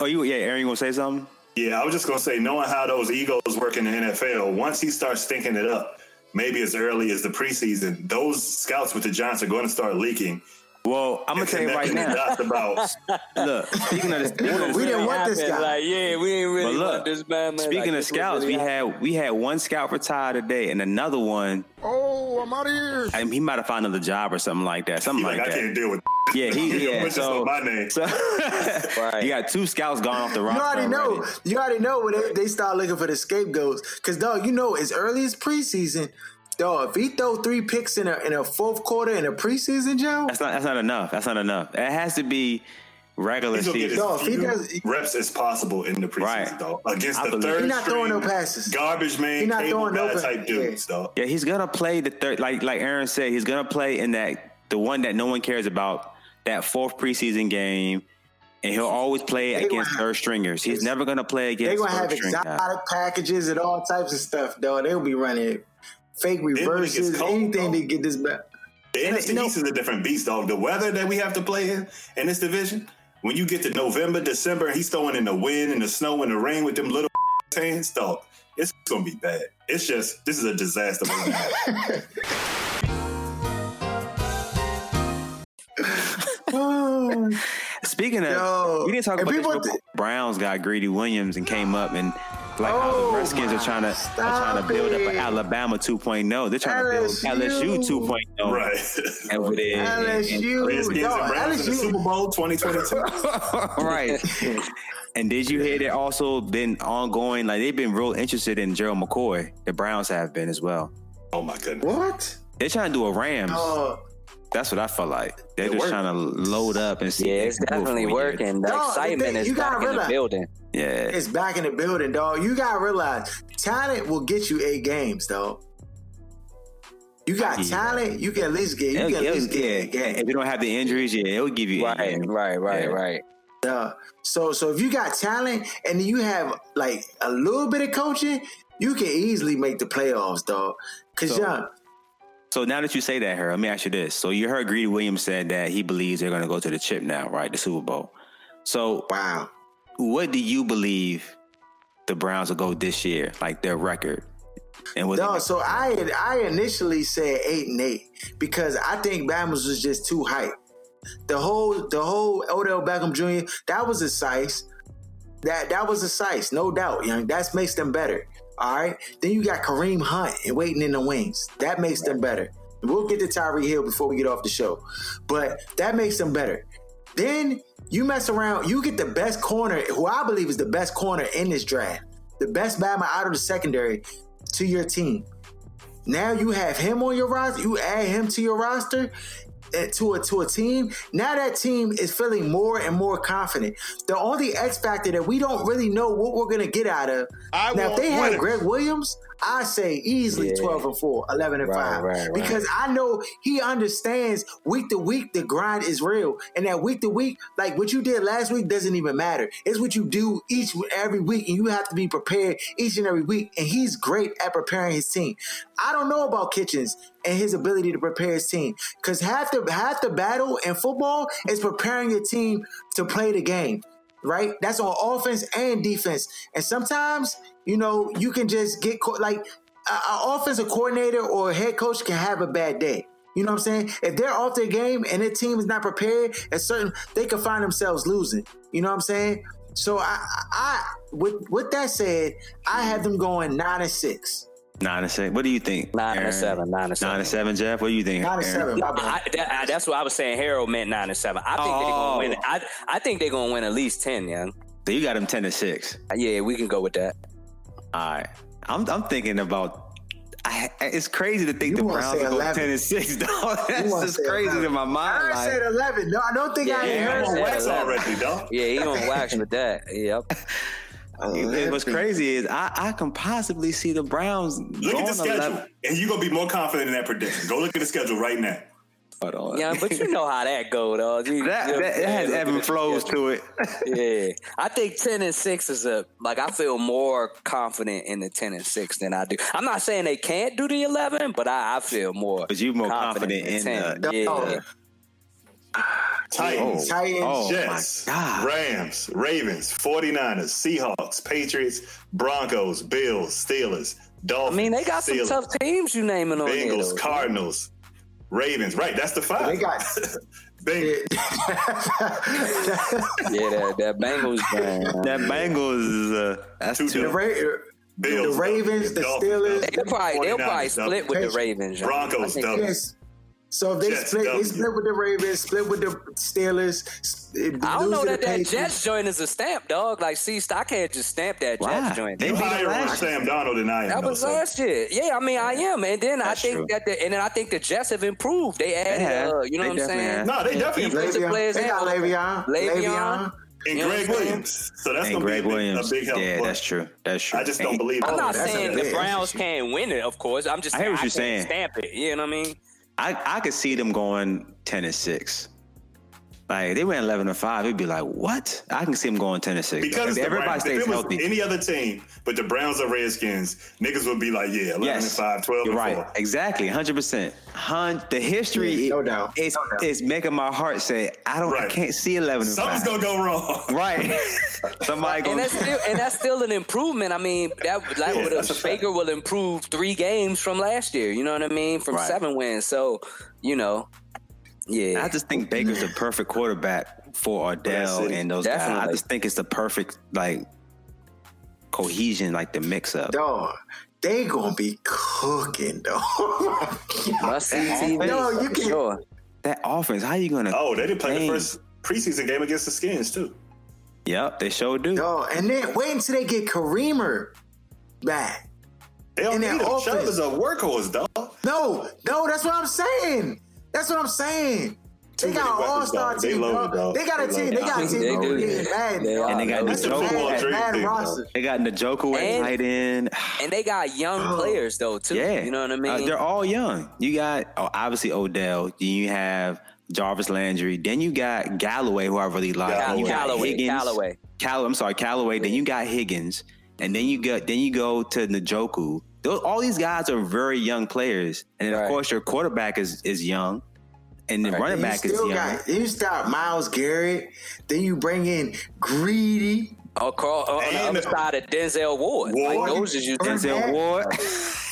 Oh, you yeah, Aaron, you gonna say something? Yeah, I was just gonna say, knowing how those egos work in the N F L, once he starts stinking it up. Maybe as early as the preseason, those scouts with the Giants are going to start leaking Well, I'm gonna tell you right now. About. Look, speaking of this, speaking we of this, didn't want this guy. Like, yeah, we didn't really look, want this man. man. Speaking like, of scouts, really we happened. had we had one scout retire today, and another one. Oh, I'm out of here. I mean, he might have found another job or something like that. Something like, like I that. I can't deal with. Yeah, he. yeah, so, my name. so right. You got two scouts gone off the roster. You already know. Already. You already know when they, they start looking for the scapegoats, because dog, you know, as early as preseason. Dog, if he throw three picks in a in a fourth quarter in a preseason, Joe, that's not that's not enough. That's not enough. It has to be regular season. Dog, he does, he, reps as possible in the preseason, right. Dog. Against I the third, he's not throwing no passes. Garbage man, not throwing no passes. Type dudes, yeah. Dog. Yeah, he's gonna play the third. Like like Aaron said, he's gonna play in that the one that no one cares about, that fourth preseason game. And he'll always play they against third stringers. He's never gonna play against. They're gonna have exotic packages and all types of stuff, dog. They'll be running fake reverses, cold, anything though. to get this back. The N F C you know, East is a different beast, dog. The weather that we have to play in in this division, when you get to November, December, and he's throwing in the wind and the snow and the rain with them little hands, dog, it's going to be bad. It's just, this is a disaster. Speaking of, Yo, we didn't talk about this. Th- Browns got Greedy Williams and came up and like oh how the Redskins are trying to are trying to build up an Alabama two point oh. They're trying L S U. to build L S U two point oh. Right. Over there. L S U. Redskins no, and Browns L S U. In the Super Bowl twenty twenty-two. Right. And did you hear they also been ongoing, like they've been real interested in Gerald McCoy. The Browns have been as well. Oh my goodness. What? They're trying to do a Rams. Uh, That's what I felt like. They're just worked. trying to load up and see. Yeah, it's definitely working. The dog, excitement the thing, is back realize, in the building. Yeah, it's back in the building, dog. You gotta realize talent will get you eight games, dog. You got yeah. talent, you can at least get. You it'll, can at least get. Eight games. If you don't have the injuries, yeah, it'll give you. Right, eight games. right, right, yeah. right. Uh, so, so if you got talent and you have like a little bit of coaching, you can easily make the playoffs, dog. Cause so, y'all. So now that you say that, Her, let me ask you this. So you heard Greedy Williams said that he believes they're going to go to the chip now, right? The Super Bowl. So wow, what do you believe the Browns will go this year? Like their record? And what no, so I had, I initially said eight and eight because I think Bama's was just too hype. The whole the whole Odell Beckham Junior that was a size. That that was a size, no doubt. You know, that makes them better. All right. Then you got Kareem Hunt and waiting in the wings. That makes them better. We'll get to Tyreek Hill before we get off the show. But that makes them better. Then you mess around. You get the best corner, who I believe is the best corner in this draft. The best Bama out of the secondary to your team. Now you have him on your roster. You add him to your roster. To a, to a team. Now that team is feeling more and more confident. The only X factor that we don't really know what we're going to get out of. I now, if they had Greg Williams, I say easily yeah. twelve and four, eleven and five. Right, right, because right. I know he understands week to week the grind is real. And that week to week, like what you did last week doesn't even matter. It's what you do each every week, and you have to be prepared each and every week. And he's great at preparing his team. I don't know about Kitchens and his ability to prepare his team, because half the half the battle in football is preparing your team to play the game. Right? That's on offense and defense. And sometimes, you know, you can just get co- like an offensive coordinator or a head coach can have a bad day. You know what I'm saying? If they're off their game and their team is not prepared, at certain they can find themselves losing. You know what I'm saying? So I, I with with that said, I have them going nine and six. Nine and six. What do you think? Nine Aaron? and seven. Nine and seven. Nine and seven, Jeff. What do you think? Nine and Aaron? seven. I, that, I, that's what I was saying. Harold meant nine and seven. I think oh. they're gonna win. I, I think they're gonna win at least ten, young. So you got them ten to six. Yeah, we can go with that. All right. I'm I'm thinking about. I, it's crazy to think you the Browns are going ten and six, dog. That's just crazy eleven. In my mind. I like, said eleven. No, I don't think yeah, I ain't heard. He on wax already, dog. Yeah, he on wax with that. Yep. It, what's crazy is I, I can possibly see the Browns. Look at the schedule, eleven. And you're gonna be more confident in that prediction. Go look at the schedule right now. Hold on. Yeah, but you know how that goes, though. You, that, you know, that, that has ebb and flows to it. Yeah, I think ten and six is a like. I feel more confident in the ten and six than I do. I'm not saying they can't do the eleven, but I, I feel more. But you more confident, confident in, in the yeah. Oh. Titans, Titans oh, Jets, Rams, Ravens, 49ers, Seahawks, Patriots, Broncos, Bills, Steelers, Dolphins. I mean, they got Steelers, some tough teams you naming on Bengals, here, though, Cardinals. Ravens, right? That's the five. They got Bengals. Yeah, that, that Bengals. Man. That Bengals is uh, that's two. two. The, Ra- Bills, the Ravens, the Dolphins, Steelers. They'll probably, they'll probably split with the Ravens. Broncos, yes. So if they Jets split, w. they split with the Ravens, split with the Steelers. Split, I don't know that that Jets joint is a stamp, dog. Like, see, I can't just stamp that wow. Jets joint. They higher on Sam Darnold than I am. That was last year. Yeah, I mean, I am, and then That's I think true. that, the, and then I think the Jets have improved. They added, yeah. uh, you know they what I'm saying? No, they definitely improved. They, they got Le'Veon, Le'Veon. And you know Greg Williams. So that's going to be a big, a big help. Yeah, play. that's true. That's true. I just don't and believe I'm it. I'm not that's saying the Browns can't win it, of course. I'm just I hear what I you're saying. Stamp it. You know what I mean? I, I could see them going ten and six. Like, they went eleven and five. It'd be like, what? I can see them going ten and six. Because like, everybody Browns, stays if it was healthy. Any other team, but the Browns or Redskins, niggas would be like, yeah, eleven yes. and five, twelve You're and right. four. Exactly, one hundred percent. Hun- the history no doubt. Is, no doubt. is making my heart say, I don't, right. I can't see eleven and Something's five. Something's gonna go wrong. Right. Somebody gonna. And that's still, and that's still an improvement. I mean, that like yeah, with a Baker will improve three games from last year. You know what I mean? From right. seven wins. So, you know. Yeah, I just think Baker's the perfect quarterback for Odell and those Definitely. guys. I just think it's the perfect like cohesion, like the mix up. Dog, they gonna be cooking, dog. Must see T V. No, you can't. Sure. That offense, how you gonna? Oh, they didn't play game. the first preseason game against the Skins too. Yep, they sure do. Dog, and then wait until they get Kareem back. They don't need him. Chubb's a workhorse, dog. No, no, that's what I'm saying. That's what I'm saying. Too they got an all-star dog. team. They, it, they got a they team. They got a team. They do. They mad, they and they got Njoku. They got Njoku at tight end. And they got young players, though, too. Yeah. You know what I mean? Uh, they're all young. You got, oh, obviously, Odell. You have Jarvis Landry. Then you got Galloway, who I really like. Gal- you Galloway. Higgins, Galloway. Call- I'm sorry, Galloway. Then you got Higgins. And then you got, then you go to Njoku. Those, all these guys are very young players. And then, right. of course, your quarterback is, is young. And the right. running back you is young. Got, you start Myles Garrett. Then you bring in Greedy. Oh, Carl, oh, on the other side of Denzel Ward. Ward. Like, those is you Denzel back. Ward.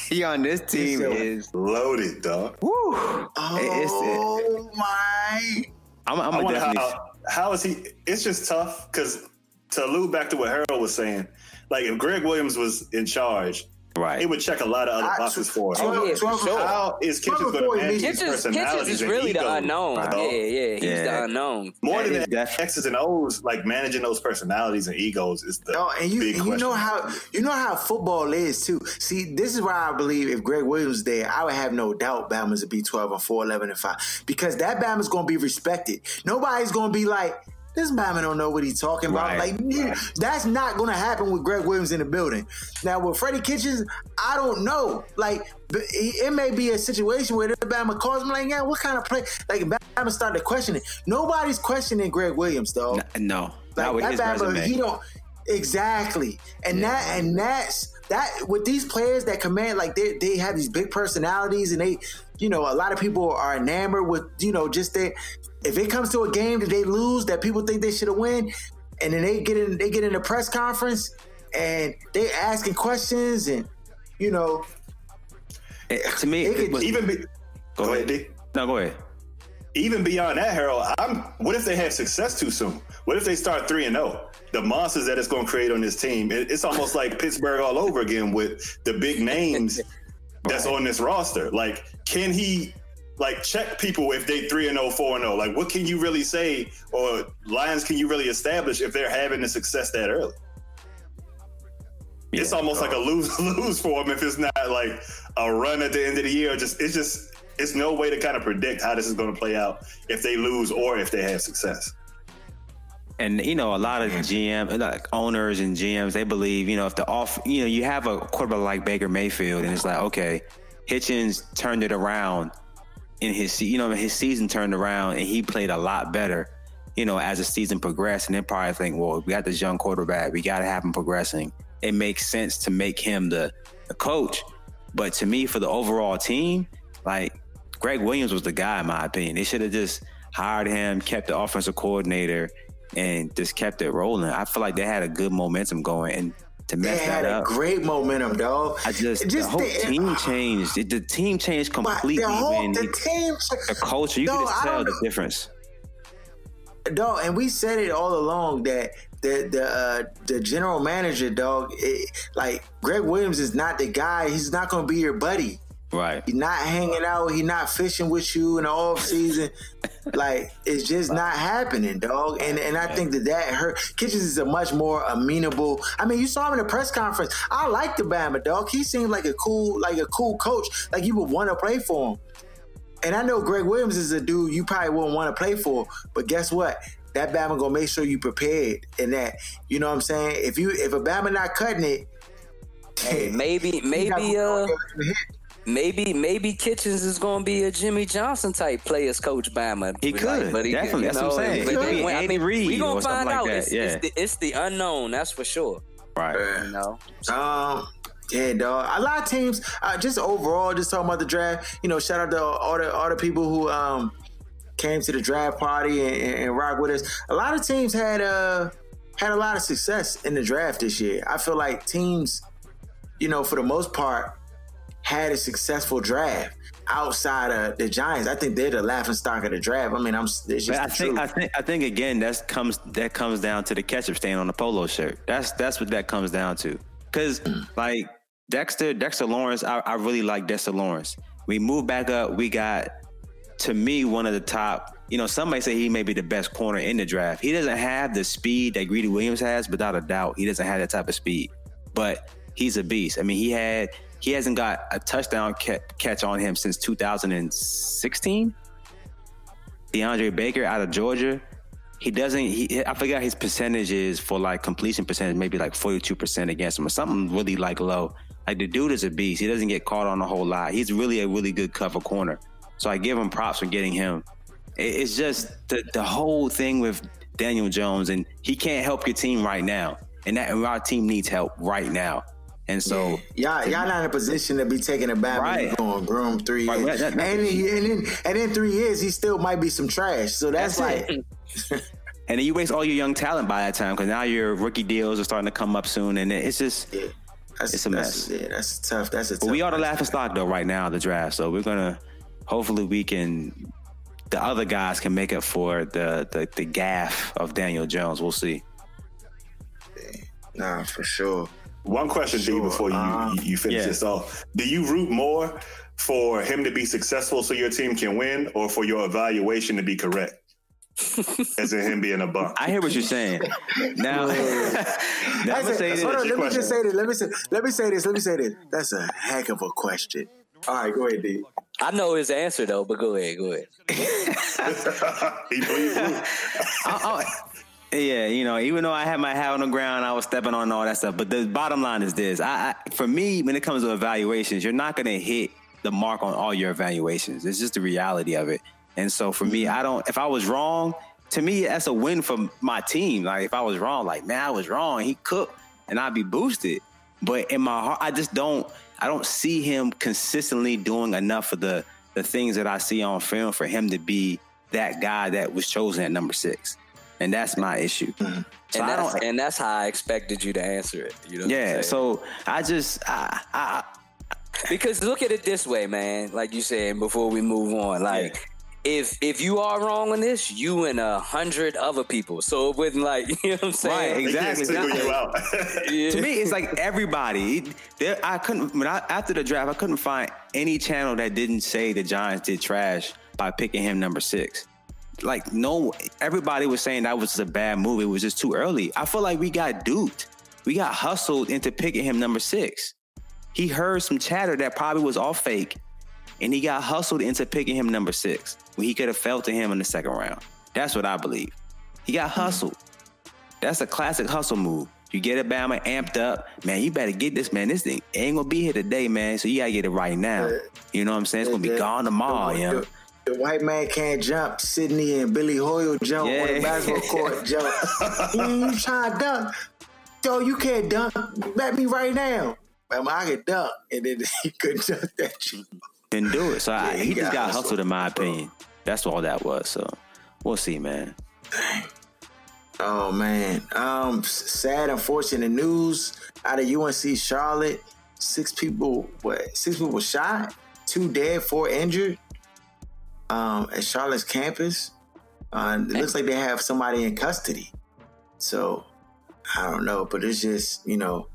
He on this team Denzel is loaded, dog. Woo. Oh, it's, it, my. I'm, I'm I definitely. How, how is he? It's just tough because to allude back to what Harold was saying, like if Greg Williams was in charge, right. It would check a lot of other boxes I, for us. Oh, yeah, sure. How is Kitchens going to manage his personalities? Kitchens is really the unknown. Yeah, yeah, he's yeah. the unknown. More yeah, than that, X's and O's, like managing those personalities and egos is the oh, and you, big and question. You know how you know how football is too. See, this is why I believe if Greg Williams was there, I would have no doubt Bama's would be twelve and four, eleven and five because that Bama's going to be respected. Nobody's going to be like. This Bama don't know what he's talking about. Right, like, right. That's not going to happen with Greg Williams in the building. Now, with Freddie Kitchens, I don't know. Like, it may be a situation where the Bama calls him like, yeah, what kind of play? Like, Bama started questioning. Nobody's questioning Greg Williams, though. No, no like, not with that his Bama, resume. He don't exactly, and yeah. that and that's that with these players that command, like they they have these big personalities, and they, you know, a lot of people are enamored with, you know, just that. If it comes to a game that they lose, that people think they should have won, and then they get in, they get in a press conference, and they asking questions, and you know, and to me, it could, was, even be, go, go ahead, ahead. No, go ahead. Even beyond that, Harold, I'm. What if they have success too soon? What if they start three and zero? The monsters that it's going to create on this team, it, it's almost like Pittsburgh all over again with the big names that's on this roster. Like, can he? Like, check people if they three and oh, four and oh. Like, what can you really say or lines can you really establish if they're having the success that early? Yeah, it's almost like a lose-lose for them if it's not, like, a run at the end of the year. Just It's just it's no way to kind of predict how this is going to play out if they lose or if they have success. And, you know, a lot of G M, like owners and G Ms, they believe, you know, if the off, you know, you have a quarterback like Baker Mayfield and it's like, okay, Hitchens turned it around. In his, you know, his season turned around and he played a lot better, you know, as the season progressed. And they probably think, well, we got this young quarterback, we got to have him progressing. It makes sense to make him the, the coach. But to me, for the overall team, like Greg Williams was the guy, in my opinion. They should have just hired him, kept the offensive coordinator, and just kept it rolling. I feel like they had a good momentum going. And to mess that up. They had a great momentum, dog. I just, just the whole the, team changed. It, the team changed completely. The whole man. the it, team, the culture. You dog, can just tell the difference. Dog, and we said it all along that the the uh, the general manager, dog, it, like Greg Williams is not the guy. He's not going to be your buddy. Right. He's not hanging out. He's not fishing with you in the off season. Like, it's just not happening, dog. And and I think that that hurt. Kitchens is a much more amenable. I mean, you saw him in the press conference. I like the Bama, dog. He seemed like a cool, like a cool coach. Like you would want to play for him. And I know Greg Williams is a dude you probably wouldn't want to play for. But guess what? That Bama gonna make sure you prepared. And that, you know what I'm saying? If you if a Bama not cutting it, hey, maybe maybe uh. Maybe maybe Kitchens is going to be a Jimmy Johnson type players coach Bama. He could, like, but he definitely. Could, that's know, what I'm saying. But they, I mean, we're going to find out. Like it's, yeah. it's, the, it's the unknown, that's for sure. Right. You know? So. Um, yeah, dog. A lot of teams, uh, just overall, just talking about the draft, you know, shout out to all the, all the people who um, came to the draft party and, and, and rock with us. A lot of teams had, uh, had a lot of success in the draft this year. I feel like teams, you know, for the most part, had a successful draft outside of the Giants. I think they're the laughing stock of the draft. I mean, I'm. It's just but I think truth. I think I think again that comes that comes down to the ketchup stain on the polo shirt. That's that's what that comes down to. Because mm. like Dexter Dexter Lawrence, I, I really like Dexter Lawrence. We moved back up. We got, to me, one of the top. You know, some may say he may be the best corner in the draft. He doesn't have the speed that Greedy Williams has, without a doubt. He doesn't have that type of speed, but he's a beast. I mean, he had. He hasn't got a touchdown catch on him since two thousand sixteen. DeAndre Baker out of Georgia. He doesn't, he, I forgot his percentage is for like completion percentage, maybe like forty-two percent against him or something really like low. Like the dude is a beast. He doesn't get caught on a whole lot. He's really a really good cover corner. So I give him props for getting him. It's just the, the whole thing with Daniel Jones, and he can't help your team right now. And, that, and our team needs help right now. And so yeah. y'all, y'all not in a position to be taking a bad right. going room three years, right, that, that, and, he, and then and in three years he still might be some trash. So that's, that's like, it. And then you waste all your young talent by that time because now your rookie deals are starting to come up soon, and it's just yeah. that's, it's a that's, mess. Yeah, that's tough. That's a. Tough but we are the laughing stock though right now the draft. So we're gonna hopefully we can the other guys can make up for the the, the gaffe of Daniel Jones. We'll see. Yeah. Nah, for sure. One question sure. to you before you, um, you finish yeah. this off. Do you root more for him to be successful so your team can win or for your evaluation to be correct? As in him being a bum. I hear what you're saying. Now, now said, say hold on, let me just say this. Let me say, let me say this. Let me say this. That's a heck of a question. All right, go ahead, D. I know his answer, though, but go ahead. Go ahead. He bleeds blue. I, Yeah, you know, even though I had my hat on the ground, I was stepping on all that stuff. But the bottom line is this. I, I for me, when it comes to evaluations, you're not going to hit the mark on all your evaluations. It's just the reality of it. And so for me, I don't, if I was wrong, to me, that's a win for my team. Like, if I was wrong, like, man, I was wrong. He cooked, and I'd be boosted. But in my heart, I just don't, I don't see him consistently doing enough of the, the things that I see on film for him to be that guy that was chosen at number six. And that's my issue. Mm-hmm. So and, that's, and that's how I expected you to answer it. You know what yeah, I'm so I just... I, I, I, because look at it this way, man. Like you said, before we move on, like... Yeah. If if you are wrong in this, you and a hundred other people. So it wouldn't like, you know what I'm saying? Right, exactly. It's not, you out. yeah. To me, it's like everybody. There, I couldn't, when I, after the draft, I couldn't find any channel that didn't say the Giants did trash by picking him number six. Like, no, everybody was saying that was just a bad move. It was just too early. I feel like we got duped. We got hustled into picking him number six. He heard some chatter that probably was all fake, and he got hustled into picking him number six when he could have fell to him in the second round. That's what I believe. He got hustled. That's a classic hustle move. You get Alabama amped up. Man, you better get this, man. This thing ain't going to be here today, man, so you got to get it right now. You know what I'm saying? It's going to be gone tomorrow, you know? The white man can't jump. Sidney and Billy Hoyle jump yeah. on the basketball court. Jump. You trying to dunk? Yo, you can't dunk. Bet me right now. I can dunk, and then he couldn't dunk that. You didn't do it. So yeah, I, he, he just got, got hustled, hustled, in my opinion. That's all that was. So we'll see, man. Dang. Oh, man. Um, sad, unfortunate news out of U N C Charlotte. Six people, what? Six people shot, two dead, four injured um, at Charlotte's campus. Uh, it looks like they have somebody in custody. So I don't know, but it's just, you know,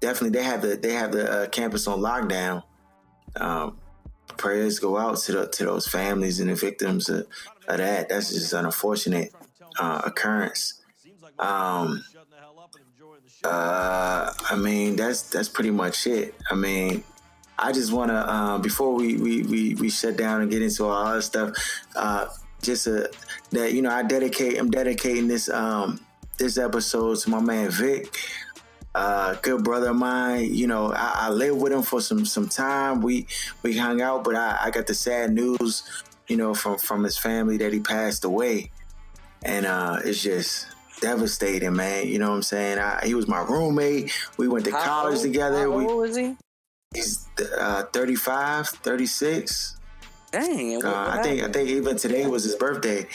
definitely they have the they have the uh, campus on lockdown. Um, prayers go out to the, to those families and the victims of, of that. That's just an unfortunate uh, occurrence. Um, uh, I mean, that's that's pretty much it. I mean, I just want to uh, before we, we we we shut down and get into all other stuff. Uh, Just a, that you know, I dedicate. I'm dedicating this um this episode to my man Vic, uh, good brother of mine. You know, I, I lived with him for some some time. We we hung out, but I, I got the sad news, you know, from, from his family that he passed away, and uh, it's just devastating, man. You know what I'm saying? I, he was my roommate. We went to how college old, together. How we, old was he? He's uh, thirty-five, thirty-six. Dang! Uh, I think I think even today was his birthday,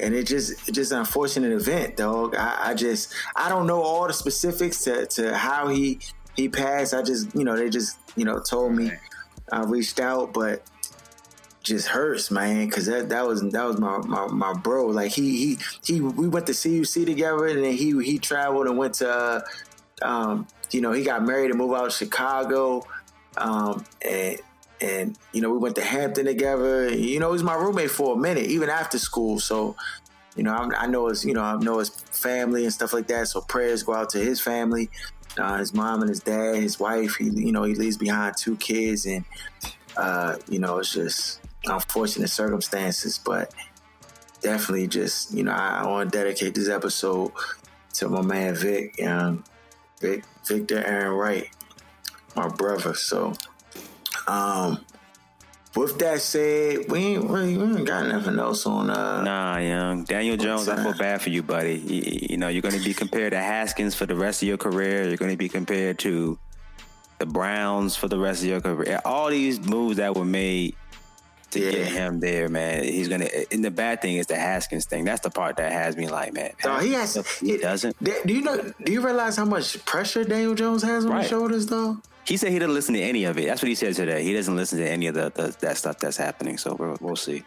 and it just it just an unfortunate event, dog. I, I just I don't know all the specifics to, to how he he passed. I just you know they just you know told me, I reached out, but just hurts, man, because that, that was that was my, my, my bro. Like he he he we went to C U C together, and then he he traveled and went to uh, um you know he got married and moved out to Chicago, um and. And, you know, we went to Hampton together. You know, he was my roommate for a minute, even after school. So, you know, I, I know his, you know, I know his family and stuff like that. So prayers go out to his family, uh, his mom and his dad, his wife. He, you know, he leaves behind two kids. And, uh, you know, it's just unfortunate circumstances. But definitely just, you know, I, I want to dedicate this episode to my man Vic, um, Vic Victor Aaron Wright, my brother. So... Um, with that said, we ain't really we ain't got nothing else on. Uh, nah, young Daniel Jones, I feel bad for you, buddy. You, you know you're going to be compared to Haskins for the rest of your career. You're going to be compared to the Browns for the rest of your career. All these moves that were made to yeah. get him there, man. He's going to. And the bad thing is the Haskins thing. That's the part that has me like, man. No, he has. He it, doesn't. Do you know? Do you realize how much pressure Daniel Jones has on right. his shoulders, though? He said he doesn't listen to any of it. That's what he said today. He doesn't listen to any of the, the that stuff that's happening. So we'll, we'll see.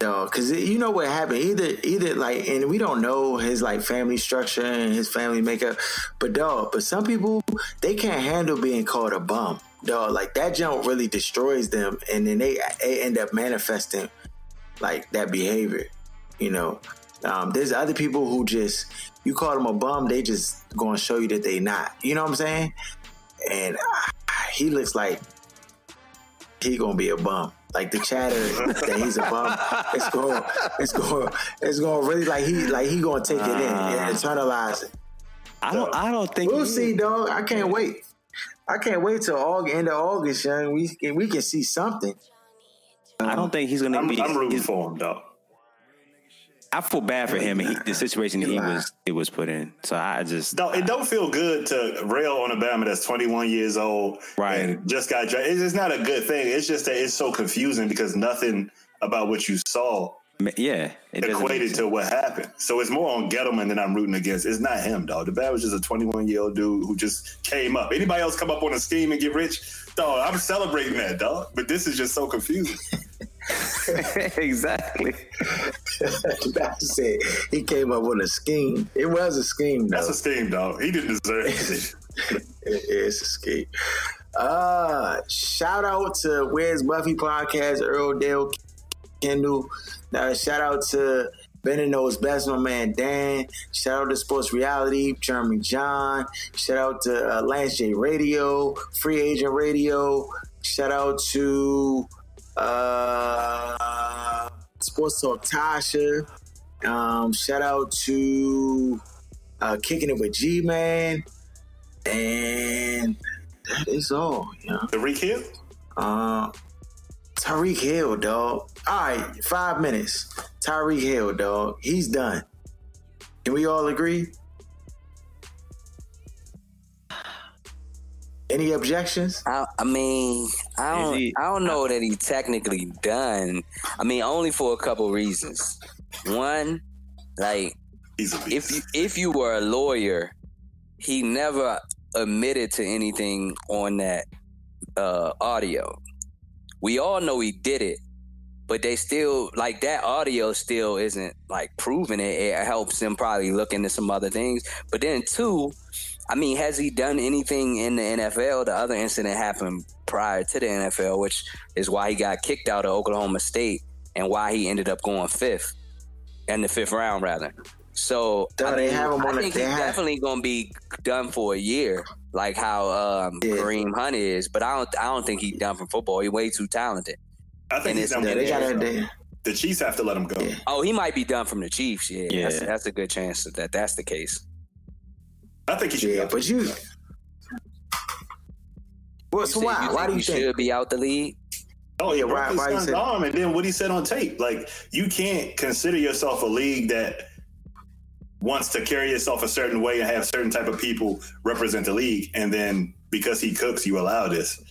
No, because you know what happened. Either, either like, and we don't know his like family structure and his family makeup. But dog, but some people they can't handle being called a bum. Dog, like that junk really destroys them, and then they, they end up manifesting like that behavior. You know, um, there's other people who just. You call them a bum, they just going to show you that they not. You know what I'm saying? And uh, he looks like he going to be a bum. Like the chatter that he's a bum, it's going, it's going, it's going really like he, like he going to take it uh, in and internalize it. I don't, so, I don't think we'll he... see, dog. I can't wait. I can't wait till August, end of August, young. We can, we can see something. Um, I don't think he's going to be. I'm rooting for him, dog. I feel bad for him and he, the situation that he was it was put in. So I just don't, it don't feel good to rail on a Bama that's twenty-one years old, right? And just got drafted. It's, it's not a good thing. It's just that it's so confusing because nothing about what you saw, yeah, it equated to what happened. So it's more on Gettleman than I'm rooting against. It's not him, dog. The Bama was just a twenty-one year old dude who just came up. Anybody else come up on a scheme and get rich, dog? I'm celebrating that, dog. But this is just so confusing. Exactly. That's it. He came up with a scheme. It was a scheme, though. That's a scheme, dog. He didn't deserve it. It's a scheme. Uh, shout out to Where's Buffy podcast, Earl Dale Kendall. Uh, shout out to Ben and Knows Best, my man Dan. Shout out to Sports Reality, Jeremy John. Shout out to uh, Lance J Radio, Free Agent Radio. Shout out to Uh, Sports Talk Tasha. Um, shout out to uh, Kicking It With G Man, and that is all. You know? Tyreek Hill. Uh, Tyreek Hill, dog. All right, five minutes. Tyreek Hill, dog. He's done. Can we all agree? Any objections? I, I mean, I don't, he, I don't know I, that he technically done. I mean, only for a couple reasons. One, like He's a beast. If you, if you were a lawyer, he never admitted to anything on that uh, audio. We all know he did it, but they still, like, that audio still isn't, like, proving it. It helps them probably look into some other things. But then, two, I mean, has he done anything in the N F L? The other incident happened prior to the N F L, which is why he got kicked out of Oklahoma State and why he ended up going fifth, in the fifth round, rather. So Duh, I, they mean, have him I think he's have... definitely going to be done for a year, like how um, yeah. Kareem Hunt is. But I don't, I don't think he's done from football. He's way too talented. I think he's done from the, the Chiefs have to let him go. Yeah. Oh, he might be done from the Chiefs. Yeah, yeah. That's, that's a good chance that that's the case. I think he should. Yeah, be but you. Well, so why? Why do you think he should be out the league? Oh yeah, right. Why his arm, and then what he said on tape. Like, you can't consider yourself a league that wants to carry itself a certain way and have certain type of people represent the league, and then because he cooks, you allow this.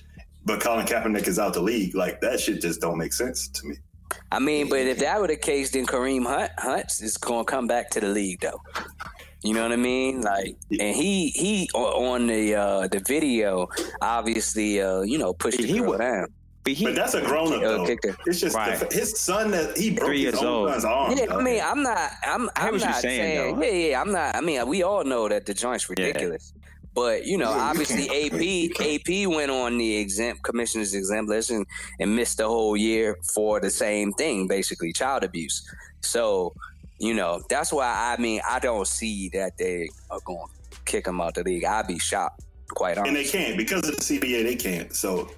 But Colin Kaepernick is out the league. Like, that shit just don't make sense to me. I mean, but if that were the case, then Kareem Hunt Hunt is going to come back to the league, though. You know what I mean? Like, and he he on the uh, the video, obviously, uh, you know, pushed the girl down. But, he, but that's a grown up though. It's just right. His son that he broke his own son's arm. Yeah, I mean, I'm not. I'm. I'm not saying. saying yeah, yeah. I'm not. I mean, we all know that the joint's ridiculous. Yeah. But you know, yeah, obviously, you A P A P went on the exempt commissioner's exempt list and, and missed the whole year for the same thing, basically child abuse. So you know, that's why I mean, I don't see that they are going to kick him out the league. I'd be shocked, quite honestly. And they can't because of the C B A. They can't. So.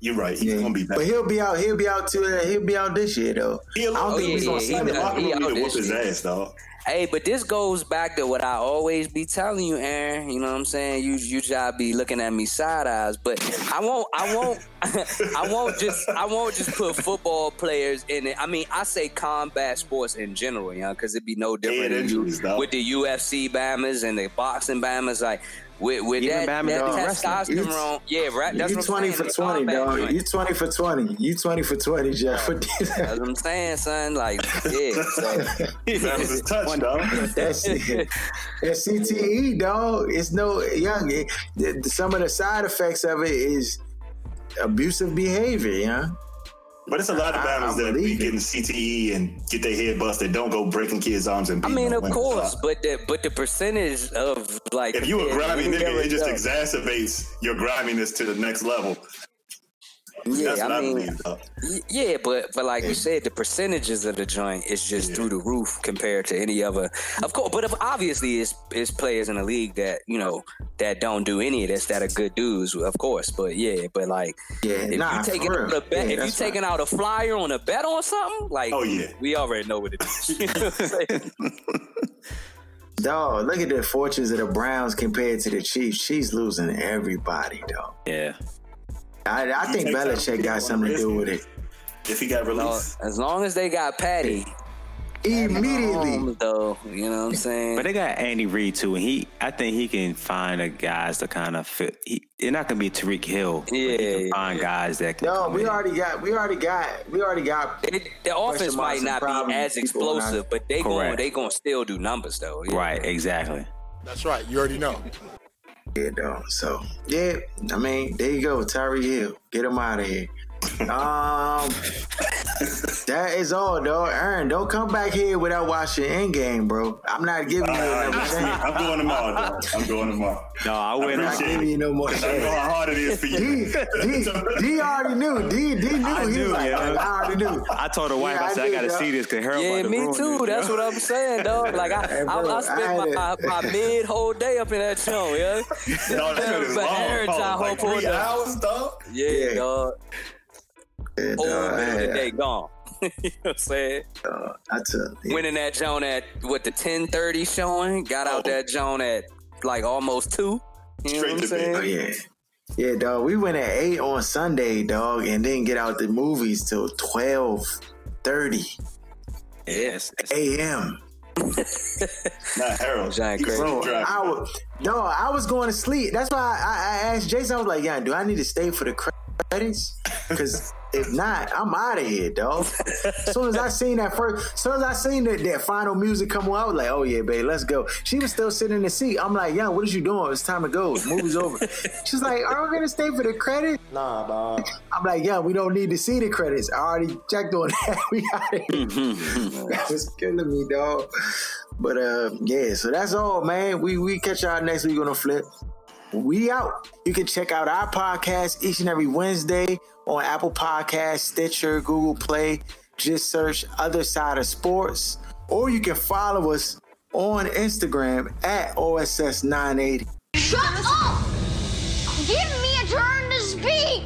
You're right. He's yeah. gonna be back. But he'll be out. He'll be out too. Uh, he'll be out this year though. I don't oh, think yeah, he's gonna yeah, sign he, the locker room and whoop his ass, dog. Hey, but this goes back to what I always be telling you, Aaron. You know what I'm saying? You you job be looking at me side eyes, but I won't. I won't. I won't just. I won't just put football players in it. I mean, I say combat sports in general, you know, because it'd be no different yeah, than you, with the U F C bammers and the boxing bammers, like. With, with that, that testosterone, yeah, right. That's you twenty for twenty, dog. You twenty for twenty. You twenty for twenty, Jeff. That's what I'm saying, son. Like, yeah, so. That was a touch, dog. That's it. That's C T E, dog. It's no young. It, it, some of the side effects of it is abusive behavior, you know. But it's a lot of battles that be getting C T E and get their head busted. Don't go breaking kids' arms and. I mean, of course, but the but the percentage of like if you a grimy nigga, it just exacerbates your griminess to the next level. Yeah, That's I mean, I mean yeah, but but like yeah. you said, the percentages of the joint is just yeah. through the roof compared to any other. Of course, but obviously, it's it's players in the league that you know that don't do any of this that are good dudes, of course. But yeah, but like yeah, if nah, you taking out a bet, yeah, if you taking right. out a flyer on a bet on something, like oh yeah, we already know what it is. Dog, look at the fortunes of the Browns compared to the Chiefs. She's losing everybody, dog. Yeah. I, I think Belichick got something to do with it. If he got released, as long as they got Patty immediately, though, you know what I'm saying. But they got Andy Reid too, and he, I think he can find a guys to kind of fit. He, they're not gonna be Tyreek Hill. Yeah, but he can find guys that. Can no, we in. already got, we already got, we already got. They, the offense might not be as explosive, not, but they going they gonna still do numbers though. Yeah. Right, exactly. That's right. You already know. Yeah, dog. So yeah, I mean, there you go, Tyreek Hill. Get him out of here. Um, that is all, dog. Aaron, don't come back here without watching Endgame, bro. I'm not giving you uh, another chance. I'm doing them all, dog. I'm doing them all. No, I wouldn't. I'm not giving you no more chance. I know how hard it is for you. D, D, D already knew. D, D knew. I he knew, was like, yeah. I already knew. I told the wife, yeah, I said, I, I got to see this because Harold. Yeah, me too. Dude, that's what I'm saying, dog. Like I, hey, bro, I, I spent I my, my, my mid whole day up in that show, yeah. No, that long. Three hours, dog. Yeah, dog. And, uh, oh, man, I, the day gone. You know what I'm saying? Uh, I took, yeah. Went in that joint at, what, the ten thirty showing? Got out oh. that joint at, like, almost two. You Straight know what I'm saying? Oh, yeah. Yeah, dog. We went at eight on Sunday, dog, and didn't get out the movies till twelve thirty. Yes. A M Not Harold. Giant crazy. Bro, I was, no, I was going to sleep. That's why I, I asked Jason. I was like, yeah, do I need to stay for the credits? Because... If not, I'm out of here, dog. As soon as I seen that first, as soon as I seen that, that final music come on, I was like, oh yeah, babe, let's go. She was still sitting in the seat. I'm like, yo, what is you doing? It's time to go. The movie's over. She's like, are we gonna stay for the credits? Nah, dog. I'm like, yo, we don't need to see the credits. I already checked on that. We out of here. Mm-hmm. That was killing me, dog. But uh, yeah, so that's all, man. We we catch y'all next week on the Flip. We out. You can check out our podcast each and every Wednesday on Apple Podcasts, Stitcher, Google Play. Just search Other Side of Sports. Or you can follow us on Instagram at O S S nine eighty. Shut up! Give me a turn to speak!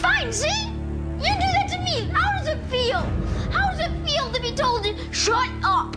Fine, see? You do that to me. How does it feel? How does it feel to be told to shut up?